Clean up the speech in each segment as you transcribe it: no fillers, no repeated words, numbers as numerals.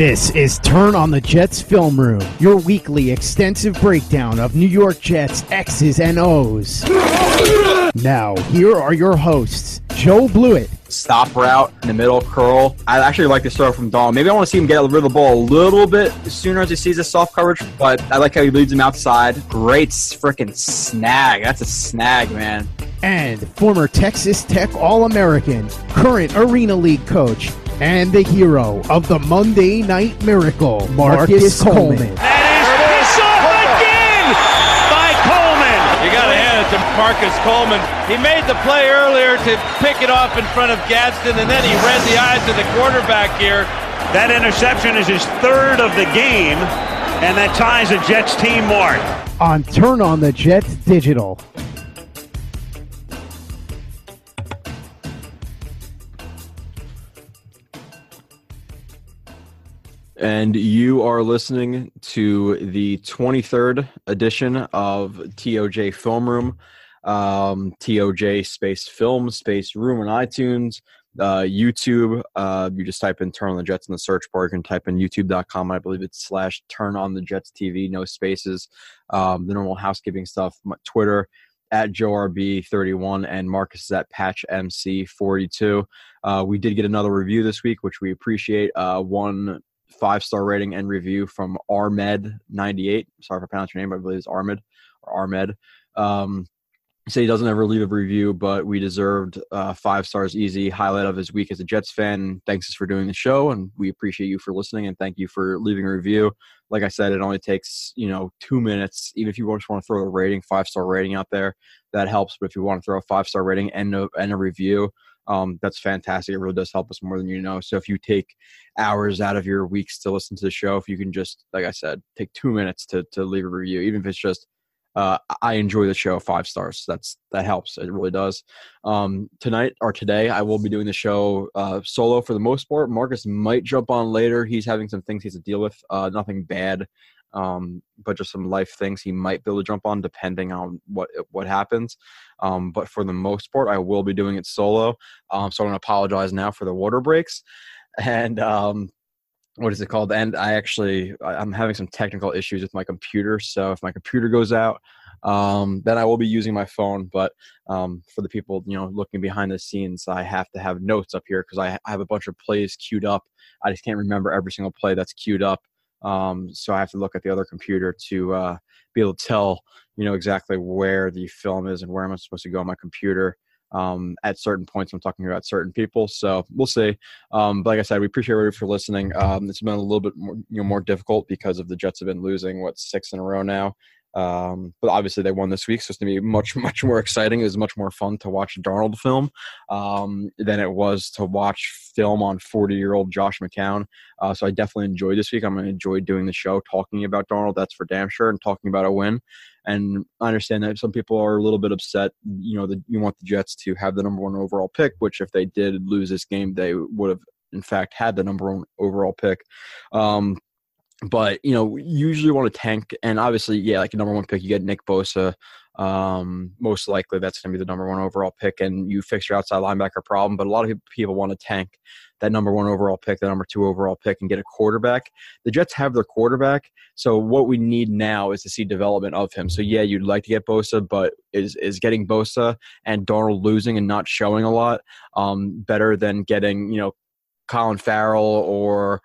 This is Turn on the Jets Film Room, your weekly extensive breakdown of New York Jets X's and O's. Now, here are your hosts, Joe Blewett. Stop route in the middle curl. I actually like this throw from Dahl. Maybe I want to see him get rid of the ball a little bit sooner as he sees the soft coverage, but I like how he leads him outside. Great freaking snag. That's a snag, man. And former Texas Tech All-American, current Arena League coach, and the hero of the Monday Night Miracle, Marcus Coleman. To Marcus Coleman. He made the play earlier to pick it off in front of Gadsden, and then he read the eyes of the quarterback here. That interception is his third of the game, and that ties the Jets team mark. On Turn on the Jets Digital. And you are listening to the 23rd edition of TOJ Film Room, TOJ space film space room on iTunes, YouTube. You just type in Turn on the Jets in the search bar. You can type in youtube.com. I believe it's /Turn on the Jets TV, no spaces. The normal housekeeping stuff. My Twitter at JoeRB31 and Marcus is at PatchMC42. We did get another review this week, which we appreciate. One 5-star rating and review from Armed98. Sorry if I pronounced your name, but I believe it's Armed or Armed. He said he doesn't ever leave a review, but we deserved 5 stars easy. Highlight of his week as a Jets fan. Thanks for doing the show, and we appreciate you for listening, and thank you for leaving a review. Like I said, it only takes 2 minutes. Even if you just want to throw a rating, 5-star rating out there, that helps. But if you want to throw a 5-star rating and a review, that's fantastic. It really does help us more than you know. So if you take hours out of your weeks to listen to the show, if you can just, like I said, take 2 minutes to leave a review, even if it's just, I enjoy the show, 5 stars. That helps. It really does. Today, I will be doing the show solo for the most part. Marcus might jump on later. He's having some things he has to deal with, nothing bad, but just some life things he might be able to jump on depending on what happens. But for the most part, I will be doing it solo. So I'm going to apologize now for the water breaks and, what is it called? And I'm having some technical issues with my computer. So if my computer goes out, then I will be using my phone. But for the people, looking behind the scenes, I have to have notes up here because I have a bunch of plays queued up. I just can't remember every single play that's queued up. So I have to look at the other computer to be able to tell, exactly where the film is and where I'm supposed to go on my computer at certain points. I'm talking about certain people. So we'll see. But like I said, we appreciate everybody for listening. It's been a little bit more, more difficult because of the Jets have been losing, 6 in a row now. But obviously they won this week, so it's going to be much, much more exciting. It was much more fun to watch a Darnold film than it was to watch film on 40-year-old Josh McCown. So I definitely enjoyed this week. I'm going to enjoy doing the show, talking about Darnold, that's for damn sure, and talking about a win. And I understand that some people are a little bit upset, that you want the Jets to have the number 1 overall pick, which if they did lose this game, they would have, in fact, had the number 1 overall pick. But, usually want to tank. And obviously, like a number 1 pick, you get Nick Bosa. Most likely that's going to be the number 1 overall pick, and you fix your outside linebacker problem. But a lot of people want to tank that number 1 overall pick, the number 2 overall pick, and get a quarterback. The Jets have their quarterback. So what we need now is to see development of him. So, you'd like to get Bosa, but is getting Bosa and Darnold losing and not showing a lot better than getting, Colin Farrell or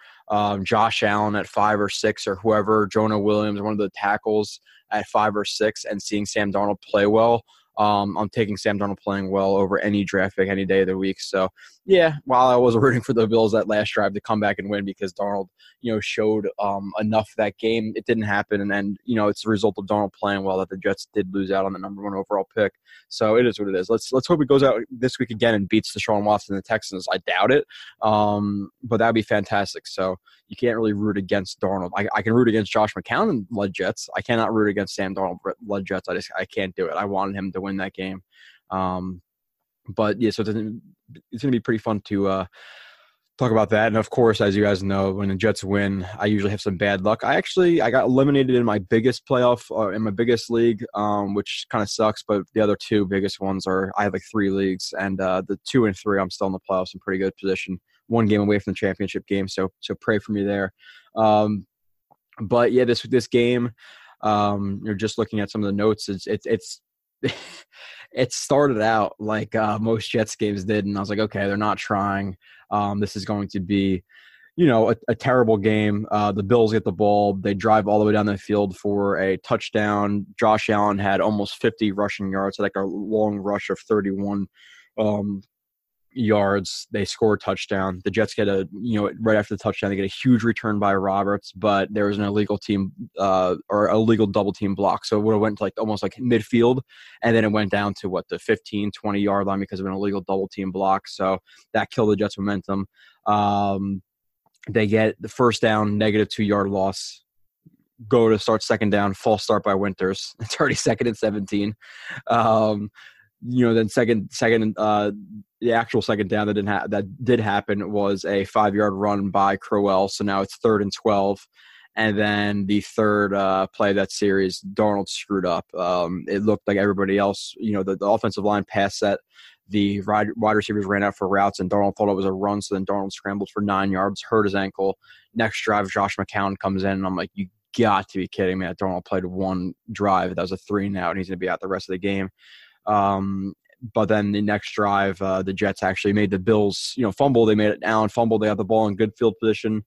Josh Allen at 5 or 6 or whoever, Jonah Williams, one of the tackles at 5 or 6, and seeing Sam Darnold play well. I'm taking Sam Darnold playing well over any draft pick any day of the week. So, while I was rooting for the Bills that last drive to come back and win because Darnold, showed enough that game, it didn't happen. And then, it's the result of Darnold playing well that the Jets did lose out on the number 1 overall pick. So it is what it is. Let's hope he goes out this week again and beats Deshaun Watson and the Texans. I doubt it, but that would be fantastic. So you can't really root against Darnold. I can root against Josh McCown and Led Jets. I cannot root against Sam Darnold Led Jets. I can't do it. I wanted him to win that game. But so it's going to be pretty fun to talk about that. And of course, as you guys know, when the Jets win, I usually have some bad luck. I got eliminated in my biggest playoff, in my biggest league, which kind of sucks. But the other two biggest ones are, I have like three leagues, and the 2 and 3, I'm still in the playoffs in pretty good position. One game away from the championship game, so pray for me there. But yeah, this game, you're just looking at some of the notes. It's it started out like most Jets games did, and I was like, okay, they're not trying. This is going to be, a terrible game. The Bills get the ball. They drive all the way down the field for a touchdown. Josh Allen had almost 50 rushing yards, so like a long rush of 31 yards. They score a touchdown. The Jets get right after the touchdown, they get a huge return by Roberts, but there was an illegal team or illegal double team block. So it would have went to almost midfield, and then it went down to the 15, 20 yard line because of an illegal double team block. So that killed the Jets' momentum. They get the first down, negative 2 yard loss. Go to start second down, false start by Winters. It's already 2nd and 17. Then the actual second down that did happen was a 5 yard run by Crowell. So now it's 3rd and 12. And then the third play of that series, Darnold screwed up. It looked like everybody else, the offensive line passed that. The wide receivers ran out for routes, and Darnold thought it was a run. So then Darnold scrambled for 9 yards, hurt his ankle. Next drive, Josh McCown comes in, and I'm like, you got to be kidding me. That Darnold played one drive. That was a 3 and out, and he's going to be out the rest of the game. But then the next drive, the Jets actually made the Bills, fumble. They made it Allen fumble. They got the ball in good field position.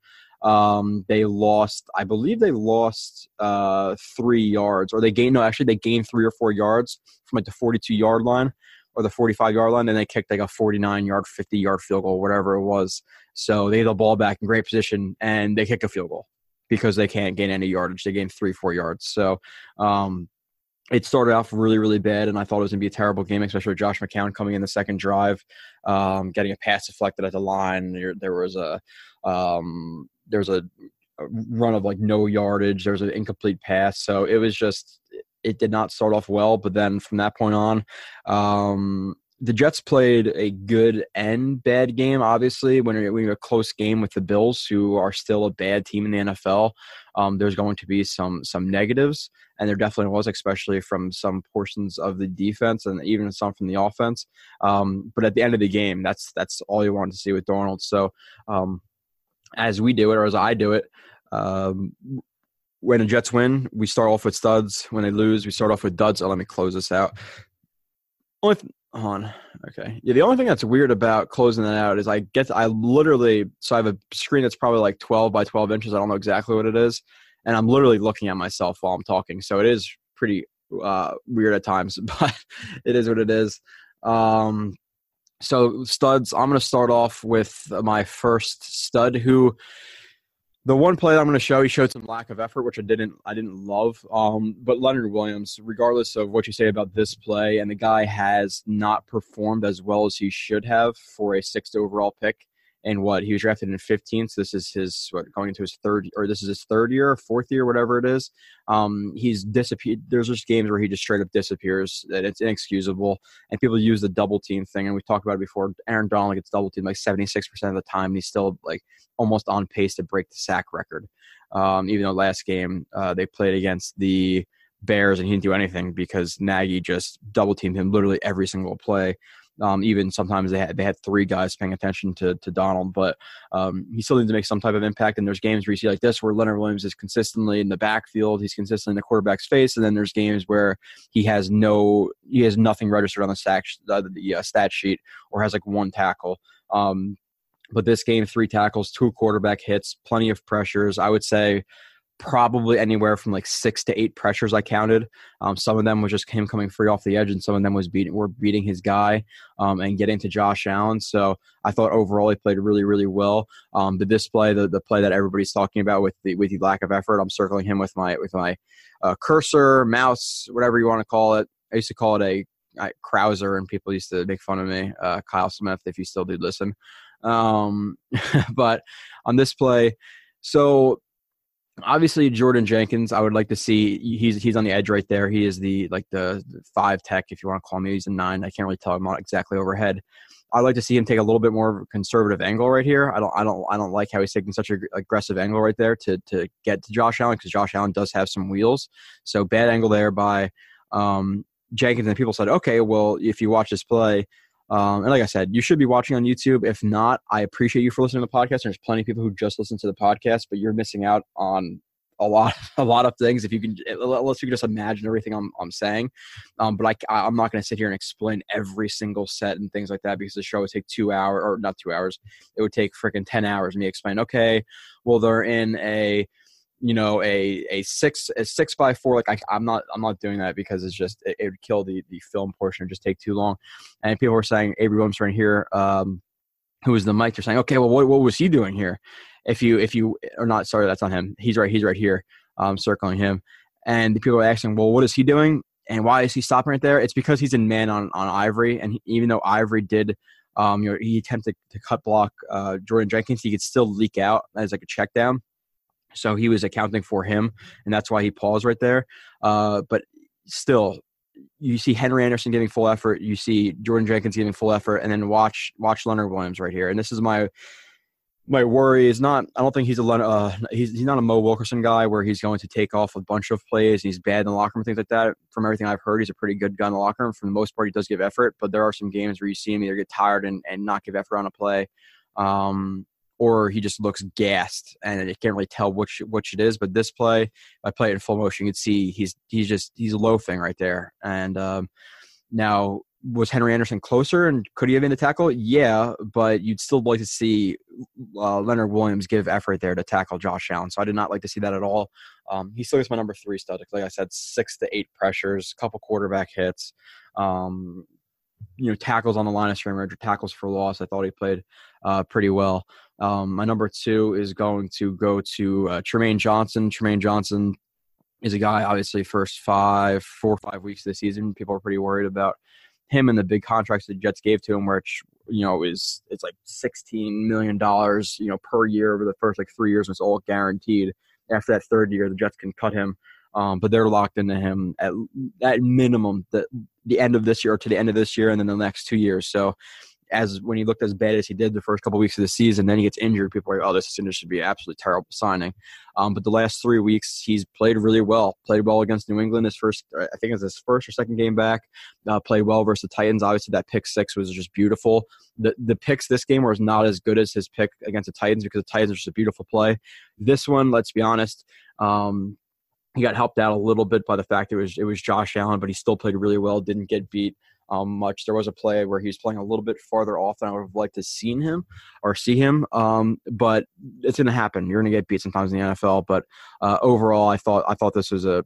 They lost, I believe they lost 3 yards, or they gained 3 or 4 yards from the 42-yard line or the 45-yard line. Then they kicked a 49-yard, 50-yard field goal, whatever it was. So they had the ball back in great position, and they kick a field goal because they can't gain any yardage. They gained 3, 4 yards. So, it started off really, really bad, and I thought it was going to be a terrible game, especially with Josh McCown coming in the second drive, getting a pass deflected at the line. There was a run of no yardage. There was an incomplete pass. So it was just – it did not start off well. But then from that point on, the Jets played a good and bad game, obviously. When you're a close game with the Bills, who are still a bad team in the NFL, there's going to be some negatives, and there definitely was, especially from some portions of the defense and even some from the offense. But at the end of the game, that's all you wanted to see with Darnold. So as we do it, or as I do it, when the Jets win, we start off with studs. When they lose, we start off with duds. Oh, let me close this out. Okay. Yeah, the only thing that's weird about closing that out is I have a screen that's probably 12 by 12 inches. I don't know exactly what it is. And I'm literally looking at myself while I'm talking. So it is pretty weird at times, but it is what it is. So studs, I'm going to start off with my first stud, who the one play that I'm going to show, he showed some lack of effort, which I didn't love. But Leonard Williams, regardless of what you say about this play, and the guy has not performed as well as he should have for a 6th overall pick. And he was drafted in 15th. So this is his third year, 4th year, whatever it is. He's disappeared. There's just games where he just straight up disappears, and it's inexcusable. And people use the double team thing. And we talked about it before. Aaron Donald gets double teamed 76% of the time. And he's still almost on pace to break the sack record. Even though last game they played against the Bears and he didn't do anything because Nagy just double teamed him literally every single play. Even sometimes they had three guys paying attention to Donald, but he still needs to make some type of impact. And there's games where you see this where Leonard Williams is consistently in the backfield, he's consistently in the quarterback's face, and then there's games where he has nothing registered on the stat sheet, or has one tackle. But this game, 3 tackles, 2 quarterback hits, plenty of pressures. I would say probably anywhere from 6 to 8 pressures I counted. Some of them was just him coming free off the edge, and some of them were beating his guy and getting to Josh Allen. So I thought overall he played really, really well. The display, the play that everybody's talking about with the lack of effort, I'm circling him with my cursor, mouse, whatever you want to call it. I used to call it a Krauser, and people used to make fun of me. Kyle Smith, if you still do listen. But on this play, so Obviously, Jordan Jenkins, I would like to see. He's on the edge right there. He is the five tech, if you want to call me. He's a nine. I can't really tell. I'm not exactly overhead. I'd like to see him take a little bit more of a conservative angle right here. I don't like how he's taking such an aggressive angle right there to get to Josh Allen, because Josh Allen does have some wheels. So bad angle there by Jenkins. And people said, okay, well, if you watch this play, and like I said, you should be watching on YouTube. If not, I appreciate you for listening to the podcast. There's plenty of people who just listen to the podcast, but you're missing out on a lot of things. If you can, unless you can just imagine everything I'm saying. But I'm not going to sit here and explain every single set and things like that, because the show would take 2 hours, or not 2 hours. It would take freaking 10 hours me explain. Okay, well, they're in a 6x4. Like I'm not doing that, because it's just it would kill the film portion and just take too long. And people were saying Avery Williamson right here, who was the mic? They're saying, okay, well, what was he doing here? Sorry, that's not him. He's right here, circling him. And the people are asking, well, what is he doing? And why is he stopping right there? It's because he's in man on Ivory. And even though Ivory did, he attempted to cut block Jordan Jenkins, he could still leak out as like a check down. So he was accounting for him. And that's why he paused right there. But still, you see Henry Anderson giving full effort. You see Jordan Jenkins giving full effort. And then watch Leonard Williams right here. And this is my worry is not. I don't think he's not a Mo Wilkerson guy where he's going to take off a bunch of plays and he's bad in the locker room and things like that. From everything I've heard, he's a pretty good guy in the locker room. For the most part, he does give effort, but there are some games where you see him either get tired and not give effort on a play, or he just looks gassed and you can't really tell which it is. But this play, if I play it in full motion, you can see he's loafing right there. And now, was Henry Anderson closer and could he have been the tackle? Yeah, but you'd still like to see Leonard Williams give effort there to tackle Josh Allen. So I did not like to see that at all. He still gets my number 3 stud. Like I said, 6 to 8 pressures, a couple quarterback hits, tackles on the line of scrimmage, tackles for loss. I thought he played pretty well. My number 2 is going to go to Trumaine Johnson. Trumaine Johnson is a guy, obviously, first 4 or 5 weeks of the season, people are pretty worried about him and the big contracts the Jets gave to him, which it's like $16 million per year over the first 3 years, and it's all guaranteed. After that third year, the Jets can cut him, but they're locked into him at minimum the end of this year, or to the end of this year, and then the next 2 years. So, as when he looked as bad as he did the first couple of weeks of the season, then he gets injured. People are like, oh, this is should be an absolutely terrible signing. But the last 3 weeks, he's played really well. Played well against New England. His first or second game back. Played well versus the Titans. Obviously, that pick 6 was just beautiful. The picks this game were not as good as his pick against the Titans, because the Titans are just a beautiful play. This one, let's be honest, he got helped out a little bit by the fact it was Josh Allen, but he still played really well, didn't get beat much. There was a play where he was playing a little bit farther off than I would have liked to see him. But it's going to happen. You're going to get beat sometimes in the NFL. But overall, I thought this was a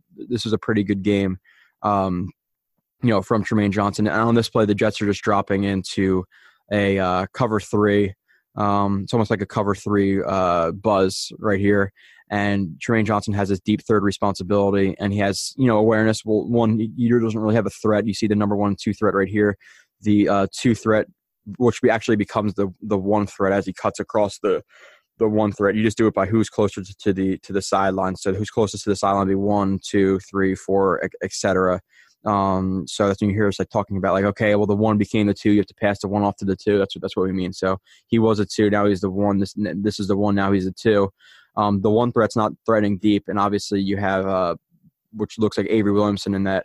pretty good game, from Trumaine Johnson. And on this play, the Jets are just dropping into a cover 3. It's almost like a cover 3 buzz right here. And Trumaine Johnson has this deep third responsibility, and he has, awareness. Well, one, he doesn't really have a threat. You see the number 1-2 threat right here. The 2 threat, which actually becomes the 1 threat as he cuts across the 1 threat. You just do it by who's closer to the sideline. So who's closest to the sideline would be 1, 2, 3, 4, et cetera. So that's when you hear us talking about okay, well, the 1 became the 2. You have to pass the 1 off to the 2. That's what we mean. So he was a 2. Now he's the 1. This is the 1. Now he's a 2. The 1 threat's not threatening deep, and obviously you have which looks like Avery Williamson in that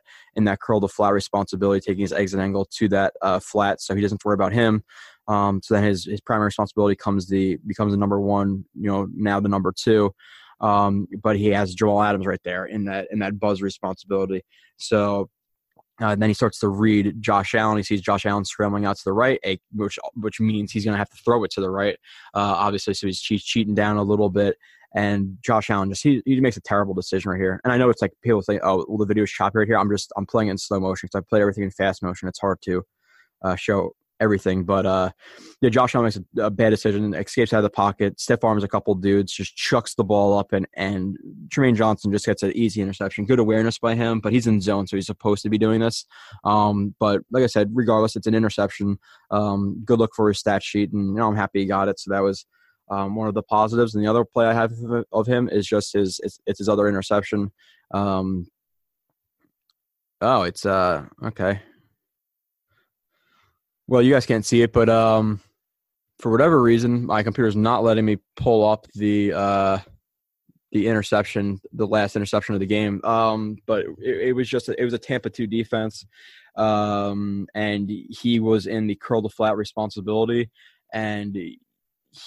curl to flat responsibility, taking his exit angle to that flat, so he doesn't worry about him. So then his primary responsibility becomes the number 1, now the number 2. But he has Jamal Adams right there in that buzz responsibility. So then he starts to read Josh Allen. He sees Josh Allen scrambling out to the right, which means he's going to have to throw it to the right, obviously. So he's cheating down a little bit. And Josh Allen he makes a terrible decision right here. And I know it's people think, oh, well, the video is choppy right here. I'm playing it in slow motion because I played everything in fast motion. It's hard to show everything. But Josh Allen makes a bad decision, escapes out of the pocket, stiff arms a couple dudes, just chucks the ball up, and Trumaine Johnson just gets an easy interception. Good awareness by him, but he's in zone, so he's supposed to be doing this. But like I said, regardless, it's an interception. Good look for his stat sheet, and I'm happy he got it. So that was one of the positives. And the other play I have of him is just his other interception. Okay. Well, you guys can't see it, but for whatever reason, my computer's not letting me pull up the interception, the last interception of the game. But it was a Tampa 2 defense, and he was in the curl to flat responsibility, and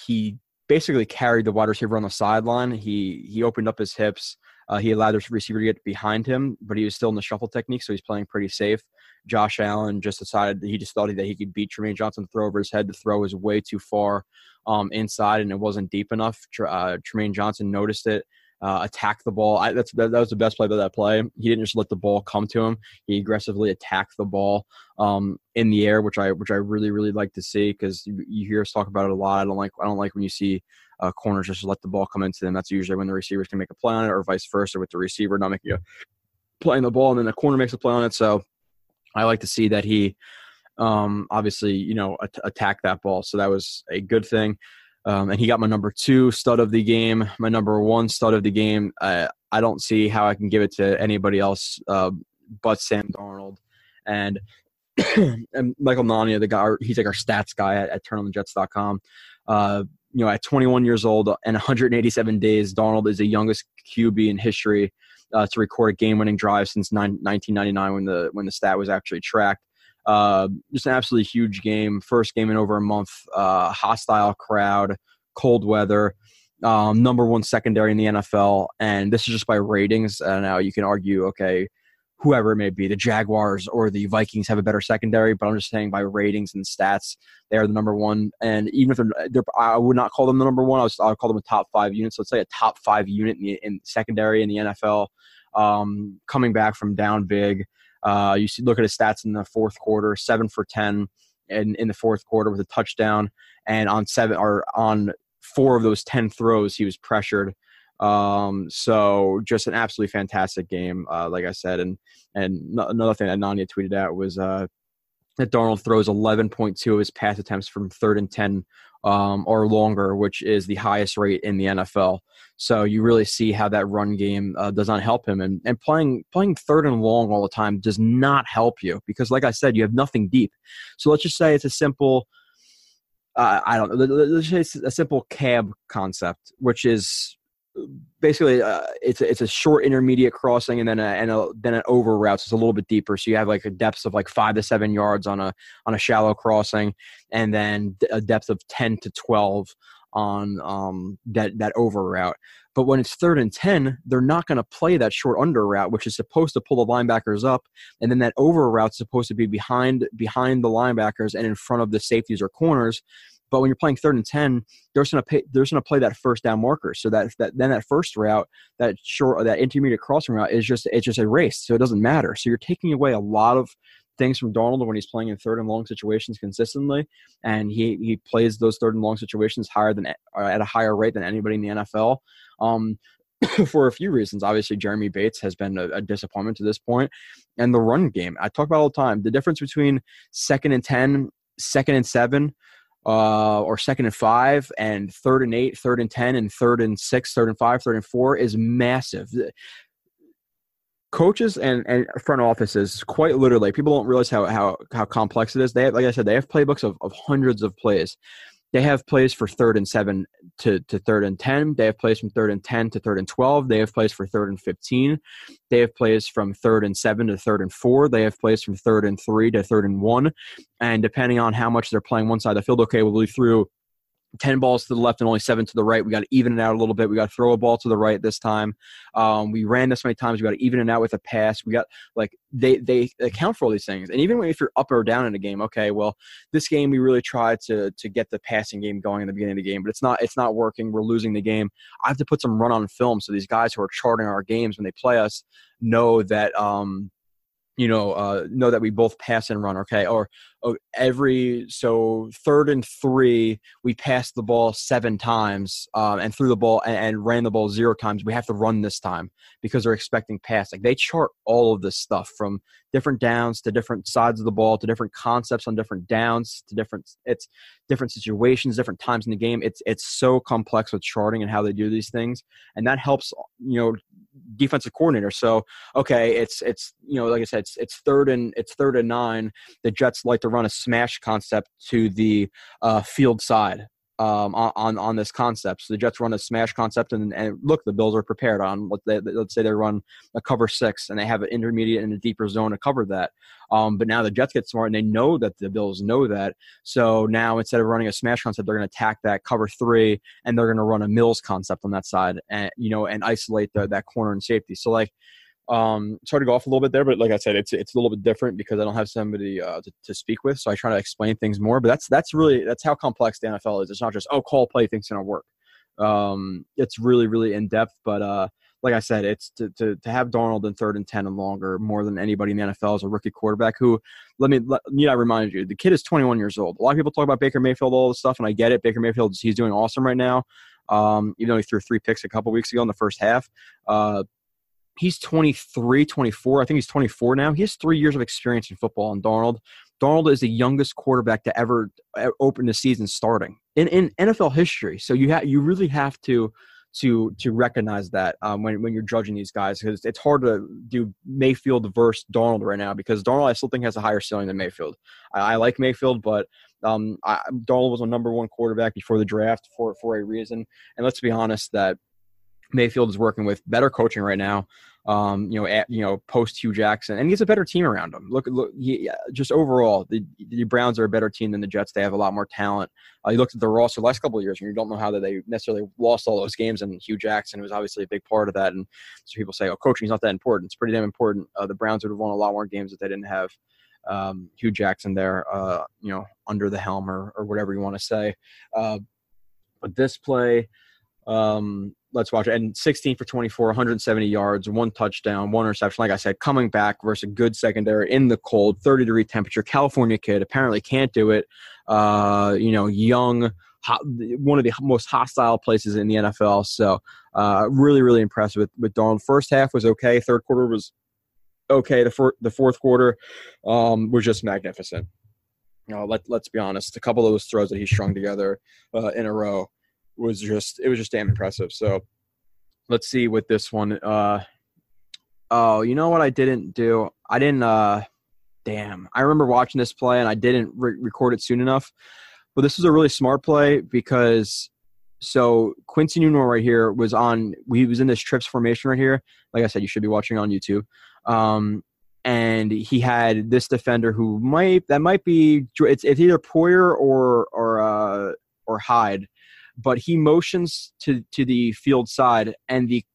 he basically carried the wide receiver on the sideline. He opened up his hips. He allowed the receiver to get behind him, but he was still in the shuffle technique, so he's playing pretty safe. Josh Allen just decided that he just thought that he could beat Trumaine Johnson to throw over his head. The throw was way too far inside, and it wasn't deep enough. Trumaine Johnson noticed it, attacked the ball. That was the best play by that play. He didn't just let the ball come to him. He aggressively attacked the ball in the air, which I really, really like to see, because you hear us talk about it a lot. I don't like when you see corners just let the ball come into them. That's usually when the receivers can make a play on it, or vice versa with the receiver not making a play on the ball, and then the corner makes a play on it. So I like to see that he obviously, attacked that ball. So that was a good thing. And he got my number 2 stud of the game, my number 1 stud of the game. I don't see how I can give it to anybody else but Sam Darnold. And Michael Nania, the guy, he's like our stats guy at turnonthejets.com. At 21 years old and 187 days, Darnold is the youngest QB in history to record a game-winning drive since 1999 when the stat was actually tracked. Just an absolutely huge game. First game in over a month. Hostile crowd, cold weather, number 1 secondary in the NFL. And this is just by ratings. Now you can argue, okay, whoever it may be, the Jaguars or the Vikings have a better secondary, but I'm just saying by ratings and stats, they are the number 1. And even if I would not call them the number 1, I would call them a top 5 unit. So let's say a top 5 unit in secondary in the NFL, coming back from down big. Look at his stats in the fourth quarter, 7 for 10 in the fourth quarter with a touchdown, and on 4 of those 10 throws, he was pressured. So just an absolutely fantastic game, like I said. And another thing that Nania tweeted out was that Darnold throws 11.2 of his pass attempts from 3rd and 10 or longer, which is the highest rate in the NFL. So you really see how that run game does not help him. And playing 3rd and long all the time does not help you because, like I said, you have nothing deep. So let's just say it's a simple let's say it's a simple cab concept, which is basically it's a short intermediate crossing and then an over route, so it's a little bit deeper, so you have like a depth of like 5 to 7 yards on a shallow crossing, and then a depth of 10 to 12 on that over route. But when it's 3rd and 10, they're not going to play that short under route, which is supposed to pull the linebackers up, and then that over route's supposed to be behind the linebackers and in front of the safeties or corners. But when you're playing 3rd and 10, they're just gonna play that first down marker. So that first route, that intermediate crossing route is just erased. So it doesn't matter. So you're taking away a lot of things from Darnold when he's playing in 3rd and long situations consistently, and he plays those 3rd and long situations at a higher rate than anybody in the NFL. For a few reasons. Obviously, Jeremy Bates has been a disappointment to this point, and the run game I talk about all the time. The difference between 2nd and 10, 2nd and 7. Or 2nd and 5 and 3rd and 8, 3rd and 10, and 3rd and 6, 3rd and 5, 3rd and 4 is massive. Coaches and front offices, quite literally, people don't realize how complex it is. They have, like I said, they have playbooks of hundreds of plays. They have plays for 3rd and 7 to 3rd and 10. They have plays from 3rd and 10 to 3rd and 12. They have plays for 3rd and 15. They have plays from 3rd and 7 to 3rd and 4. They have plays from 3rd and 3 to 3rd and 1. And depending on how much they're playing one side of the field, okay, well, we threw 10 balls to the left and only 7 to the right. We got to even it out a little bit. We got to throw a ball to the right this time. We ran this many times. We got to even it out with a pass. We got they account for all these things. And even if you're up or down in a game, okay, well, this game we really tried to get the passing game going in the beginning of the game, but it's not working. We're losing the game. I have to put some run on film so these guys who are charting our games when they play us know that know that we both pass and run, okay? So third and three, we passed the ball 7 times and threw the ball and ran the ball 0 times. We have to run this time because they're expecting pass. Like, they chart all of this stuff from different downs to different sides of the ball to different concepts on different downs to different situations, different times in the game. It's so complex with charting and how they do these things, and that helps, defensive coordinator. So, okay, like I said, it's third and 9. The Jets like to run a smash concept to the field side on this concept. So the Jets run a smash concept, and look, the Bills are prepared on what let's say they run a cover 6, and they have an intermediate and a deeper zone to cover that. But now the Jets get smart, and they know that the Bills know that. So now instead of running a smash concept, they're going to attack that cover 3, and they're going to run a Mills concept on that side, and isolate that corner and safety. So sorry to go off a little bit there, but like I said, it's a little bit different because I don't have somebody to speak with, so I try to explain things more. But that's how complex the NFL is. It's not just call play, things gonna work. It's really, really in depth. But like I said, it's to have Darnold in third and 10 and longer more than anybody in the NFL is a rookie quarterback who, I remind you, the kid is 21 years old. A lot of people talk about Baker Mayfield, all this stuff, and I get it. Baker Mayfield, he's doing awesome right now. Even though he threw 3 picks a couple weeks ago in the first half. He's 24. I think he's 24 now. He has 3 years of experience in football. And Darnold is the youngest quarterback to ever open the season starting in NFL history. So you really have to recognize that when you're judging these guys, because it's hard to do Mayfield versus Darnold right now, because Darnold, I still think, has a higher ceiling than Mayfield. I like Mayfield, but Darnold was a number 1 quarterback before the draft for a reason. And let's be honest that Mayfield is working with better coaching right now, post Hue Jackson, and he has a better team around him. Look, just overall, the Browns are a better team than the Jets. They have a lot more talent. You looked at the roster the last couple of years, and you don't know how that they necessarily lost all those games, and Hue Jackson was obviously a big part of that. And so people say, coaching is not that important. It's pretty damn important. The Browns would have won a lot more games if they didn't have Hue Jackson there, under the helm or whatever you want to say. But this play, let's watch it. And 16 for 24, 170 yards, 1 touchdown, 1 interception. Like I said, coming back versus a good secondary in the cold, 30-degree temperature. California kid apparently can't do it. Young, hot, one of the most hostile places in the NFL. So really, really impressed with Darnold. First half was okay. Third quarter was okay. The fourth quarter was just magnificent. Let's be honest. A couple of those throws that he strung together in a row was just damn impressive. So let's see with this one. You know what I didn't do? I didn't I remember watching this play, and I didn't record it soon enough. But this was a really smart play because Quincy Enunwa right here was in this trips formation right here. Like I said, you should be watching on YouTube. And he had this defender who might be it's either Poyer or Hyde. But he motions to the field side, and the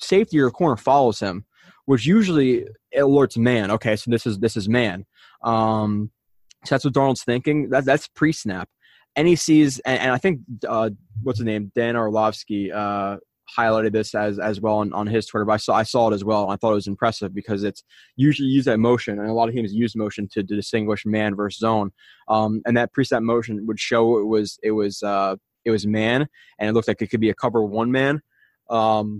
safety or corner follows him, which usually alerts man. Okay, so this is man. So that's what Darnold's thinking. That's pre-snap. And he sees – and I think what's his name? Dan Orlovsky highlighted this as well on his Twitter. But I saw it as well, and I thought it was impressive because it's usually used that motion, and a lot of teams use motion to distinguish man versus zone. And that pre-snap motion would show it was man, and it looked like it could be a cover 1 man. And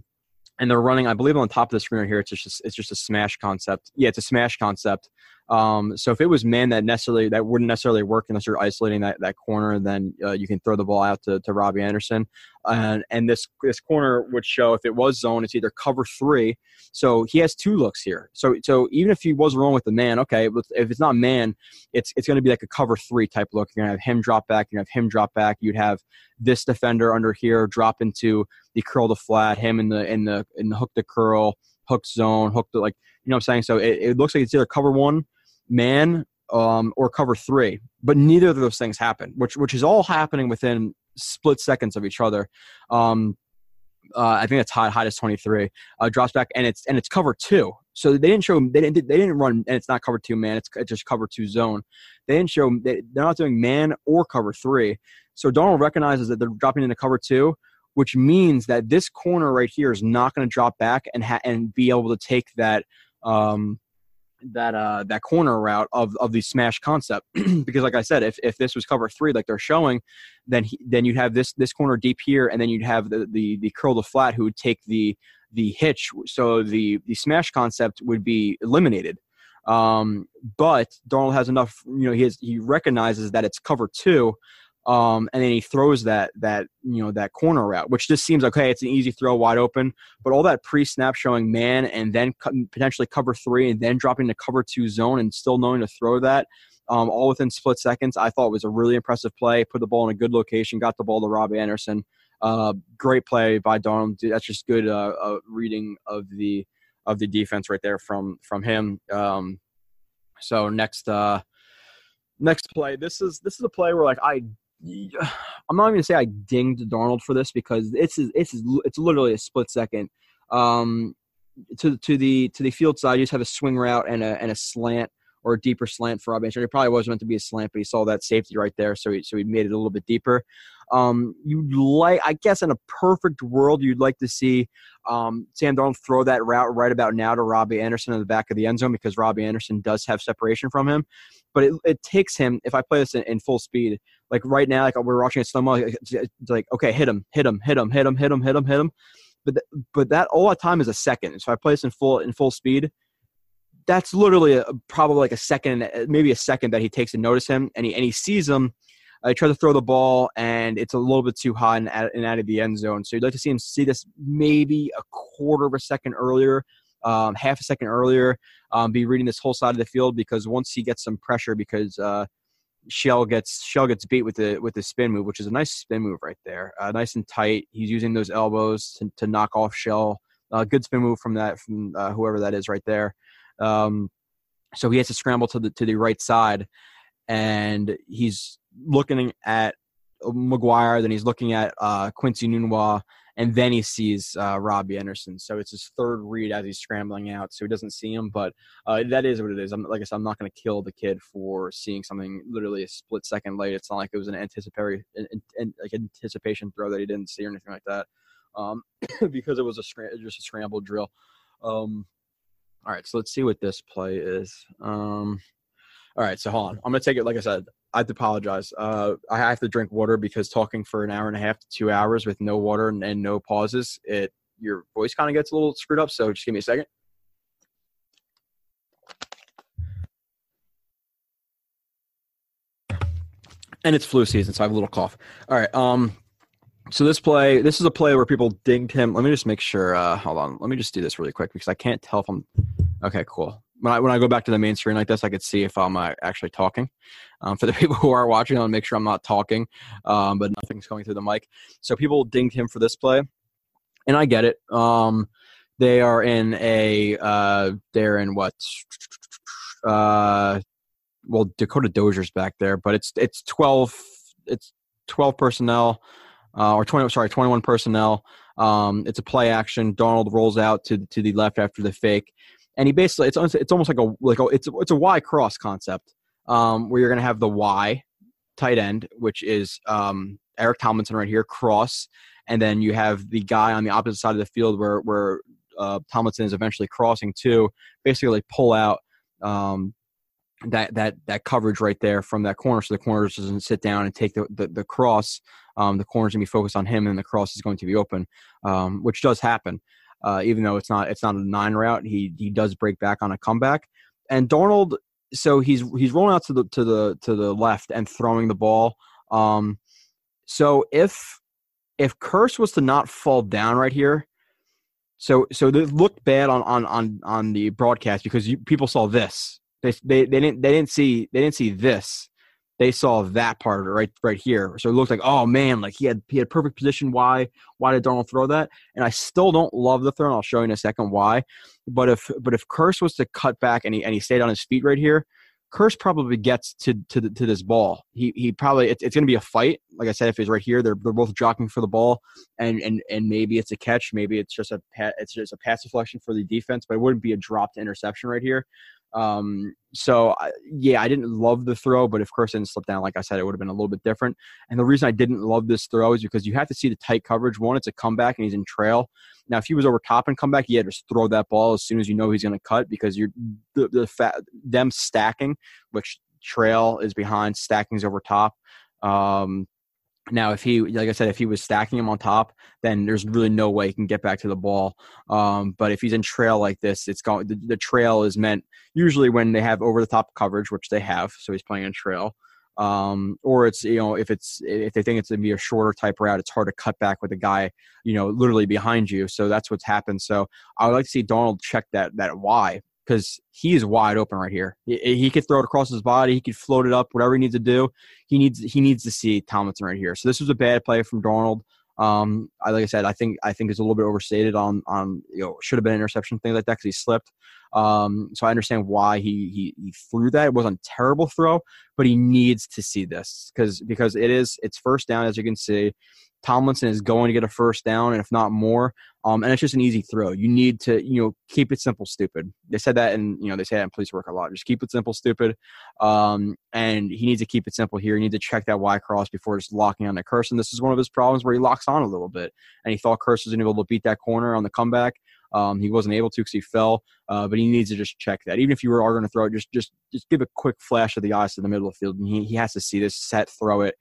they're running, I believe, on top of the screen right here. It's just a smash concept. Yeah, it's a smash concept. So if it was man, that wouldn't necessarily work unless you're isolating that corner. Then you can throw the ball out to Robby Anderson, and this corner would show if it was zone, it's either cover 3. So he has 2 looks here. So even if he was wrong with the man, okay, if it's not man, it's going to be like a cover 3 type look. You're going to have him drop back. You'd have this defender under here drop into the curl to flat, him in the hook to curl, hook zone, hook to, like, you know what I'm saying? So it looks like it's either cover 1, man, or cover 3, but neither of those things happen, which is all happening within split seconds of each other. I think that's Hyde is 23. Drops back, and it's cover 2. So they didn't run, and it's not cover 2 man. It's just cover 2 zone. They're not doing man or cover 3. So Darnold recognizes that they're dropping into cover 2, which means that this corner right here is not going to drop back and be able to take that that corner route of the smash concept, because like I said, if this was cover three, like they're showing, then you'd have this corner deep here, and then you'd have the curl to flat who would take the hitch. So the smash concept would be eliminated. But Darnold has enough, he recognizes that it's cover two. And then he throws that corner route, which just seems okay. It's an easy throw, wide open. But all that pre-snap showing man, and then potentially cover three, and then dropping to cover two zone, and still knowing to throw that, all within split seconds. I thought was a really impressive play. Put the ball in a good location, got the ball to Robby Anderson. Great play by Darnold. That's just good reading of the defense right there from him. So next play. This is a play where I'm not even going to say I dinged Darnold for this, because it's literally a split second. To the field side, you just have a swing route and a slant, or a deeper slant for Robby Anderson. It probably wasn't meant to be a slant, but he saw that safety right there, so he made it a little bit deeper. I guess in a perfect world, you'd like to see Sam Darnold throw that route right about now to Robby Anderson in the back of the end zone, because Robby Anderson does have separation from him. But it takes him, if I play this in full speed, like right now, like we're watching a slow-mo, like, okay, hit him. But that all that time is a second. So I play this in full speed. That's literally probably like a second, maybe a second that he takes to notice him, and he sees him. He tries to throw the ball, and it's a little bit too high and out of the end zone. So you'd like to see him see this maybe a quarter of a second earlier, half a second earlier, be reading this whole side of the field, because once he gets some pressure, because Shell gets beat with the spin move, which is a nice spin move right there, nice and tight. He's using those elbows to knock off Shell. Good spin move from whoever that is right there. So he has to scramble to the right side, and he's looking at McGuire, then he's looking at Quincy Enunwa, and then he sees Robby Anderson. So it's his third read as he's scrambling out, so he doesn't see him, but that is what it is. Like I said, I'm not going to kill the kid for seeing something literally a split second late. It's not like it was an anticipation throw that he didn't see or anything like that, because it was just a scramble drill. All right, so let's see what this play is. All right, so hold on. I'm going to take it, like I said, I have to apologize. I have to drink water, because talking for an hour and a half to 2 hours with no water and no pauses, your voice kind of gets a little screwed up, so just give me a second. And it's flu season, so I have a little cough. All right, so this is a play where people dinged him. Let me just make sure. Hold on. Let me just do this really quick, because I can't tell if I'm – okay, cool. When I go back to the main screen like this, I could see if I'm actually talking. For the people who are watching, I'll make sure I'm not talking, but nothing's coming through the mic. So people dinged him for this play, and I get it. They are in a they're in what well, Dakota Dozier's back there, but it's 12 personnel. Or 21 personnel. It's a play action. Darnold rolls out to the left after the fake, and he basically it's almost like a Y cross concept, where you're going to have the Y tight end, which is Eric Tomlinson right here, cross, and then you have the guy on the opposite side of the field where Tomlinson is eventually crossing to basically pull out that coverage right there from that corner, so the corner doesn't sit down and take the cross. The corner's going to be focused on him, and the cross is going to be open, which does happen. Even though it's not a 9 route, he does break back on a comeback. And Darnold, so he's rolling out to the left and throwing the ball. So if Curse was to not fall down right here, so it looked bad on the broadcast, because people saw this. They didn't see this. They saw that part right here. So it looked like, oh man, like he had perfect position. Why did Darnold throw that? And I still don't love the throw, and I'll show you in a second why. But if Curse was to cut back and he stayed on his feet right here, Curse probably gets to this ball. He probably it's going to be a fight. Like I said, if he's right here, they're both jockeying for the ball, and maybe it's a catch, maybe it's just a pass deflection for the defense, but it wouldn't be a dropped interception right here. So, I didn't love the throw, but if Chris didn't slip down, like I said, it would have been a little bit different. And the reason I didn't love this throw is because you have to see the tight coverage. One, it's a comeback, and he's in trail. Now, if he was over top and comeback, yeah, just throw that ball as soon as you know he's going to cut, because you're them stacking, which trail is behind, stacking is over top. Now, if he, like I said, if he was stacking him on top, then there's really no way he can get back to the ball. But if he's in trail like this, it's going. The trail is meant usually when they have over the top coverage, which they have. So he's playing in trail, or it's if they think it's gonna be a shorter type route, it's hard to cut back with a guy literally behind you. So that's what's happened. So I would like to see Darnold check that Y, because he is wide open right here. He could throw it across his body. He could float it up, whatever he needs to do. He needs to see Tomlinson right here. So this was a bad play from Darnold. Like I said, I think it's a little bit overstated on should have been an interception, things like that, because he slipped. So I understand why he threw that. It wasn't a terrible throw, but he needs to see this because it's first down, as you can see. Tomlinson is going to get a first down, and if not more, and it's just an easy throw. You need to, keep it simple, stupid. They said that, and they say that in police work a lot. Just keep it simple, stupid. And he needs to keep it simple here. You need to check that Y cross before just locking on to Kirsten. This is one of his problems where he locks on a little bit, and he thought Kirsten was going to be able to beat that corner on the comeback. He wasn't able to because he fell, but he needs to just check that. Even if you are going to throw it, just give a quick flash of the eyes to the middle of the field, and he has to see this set, throw it.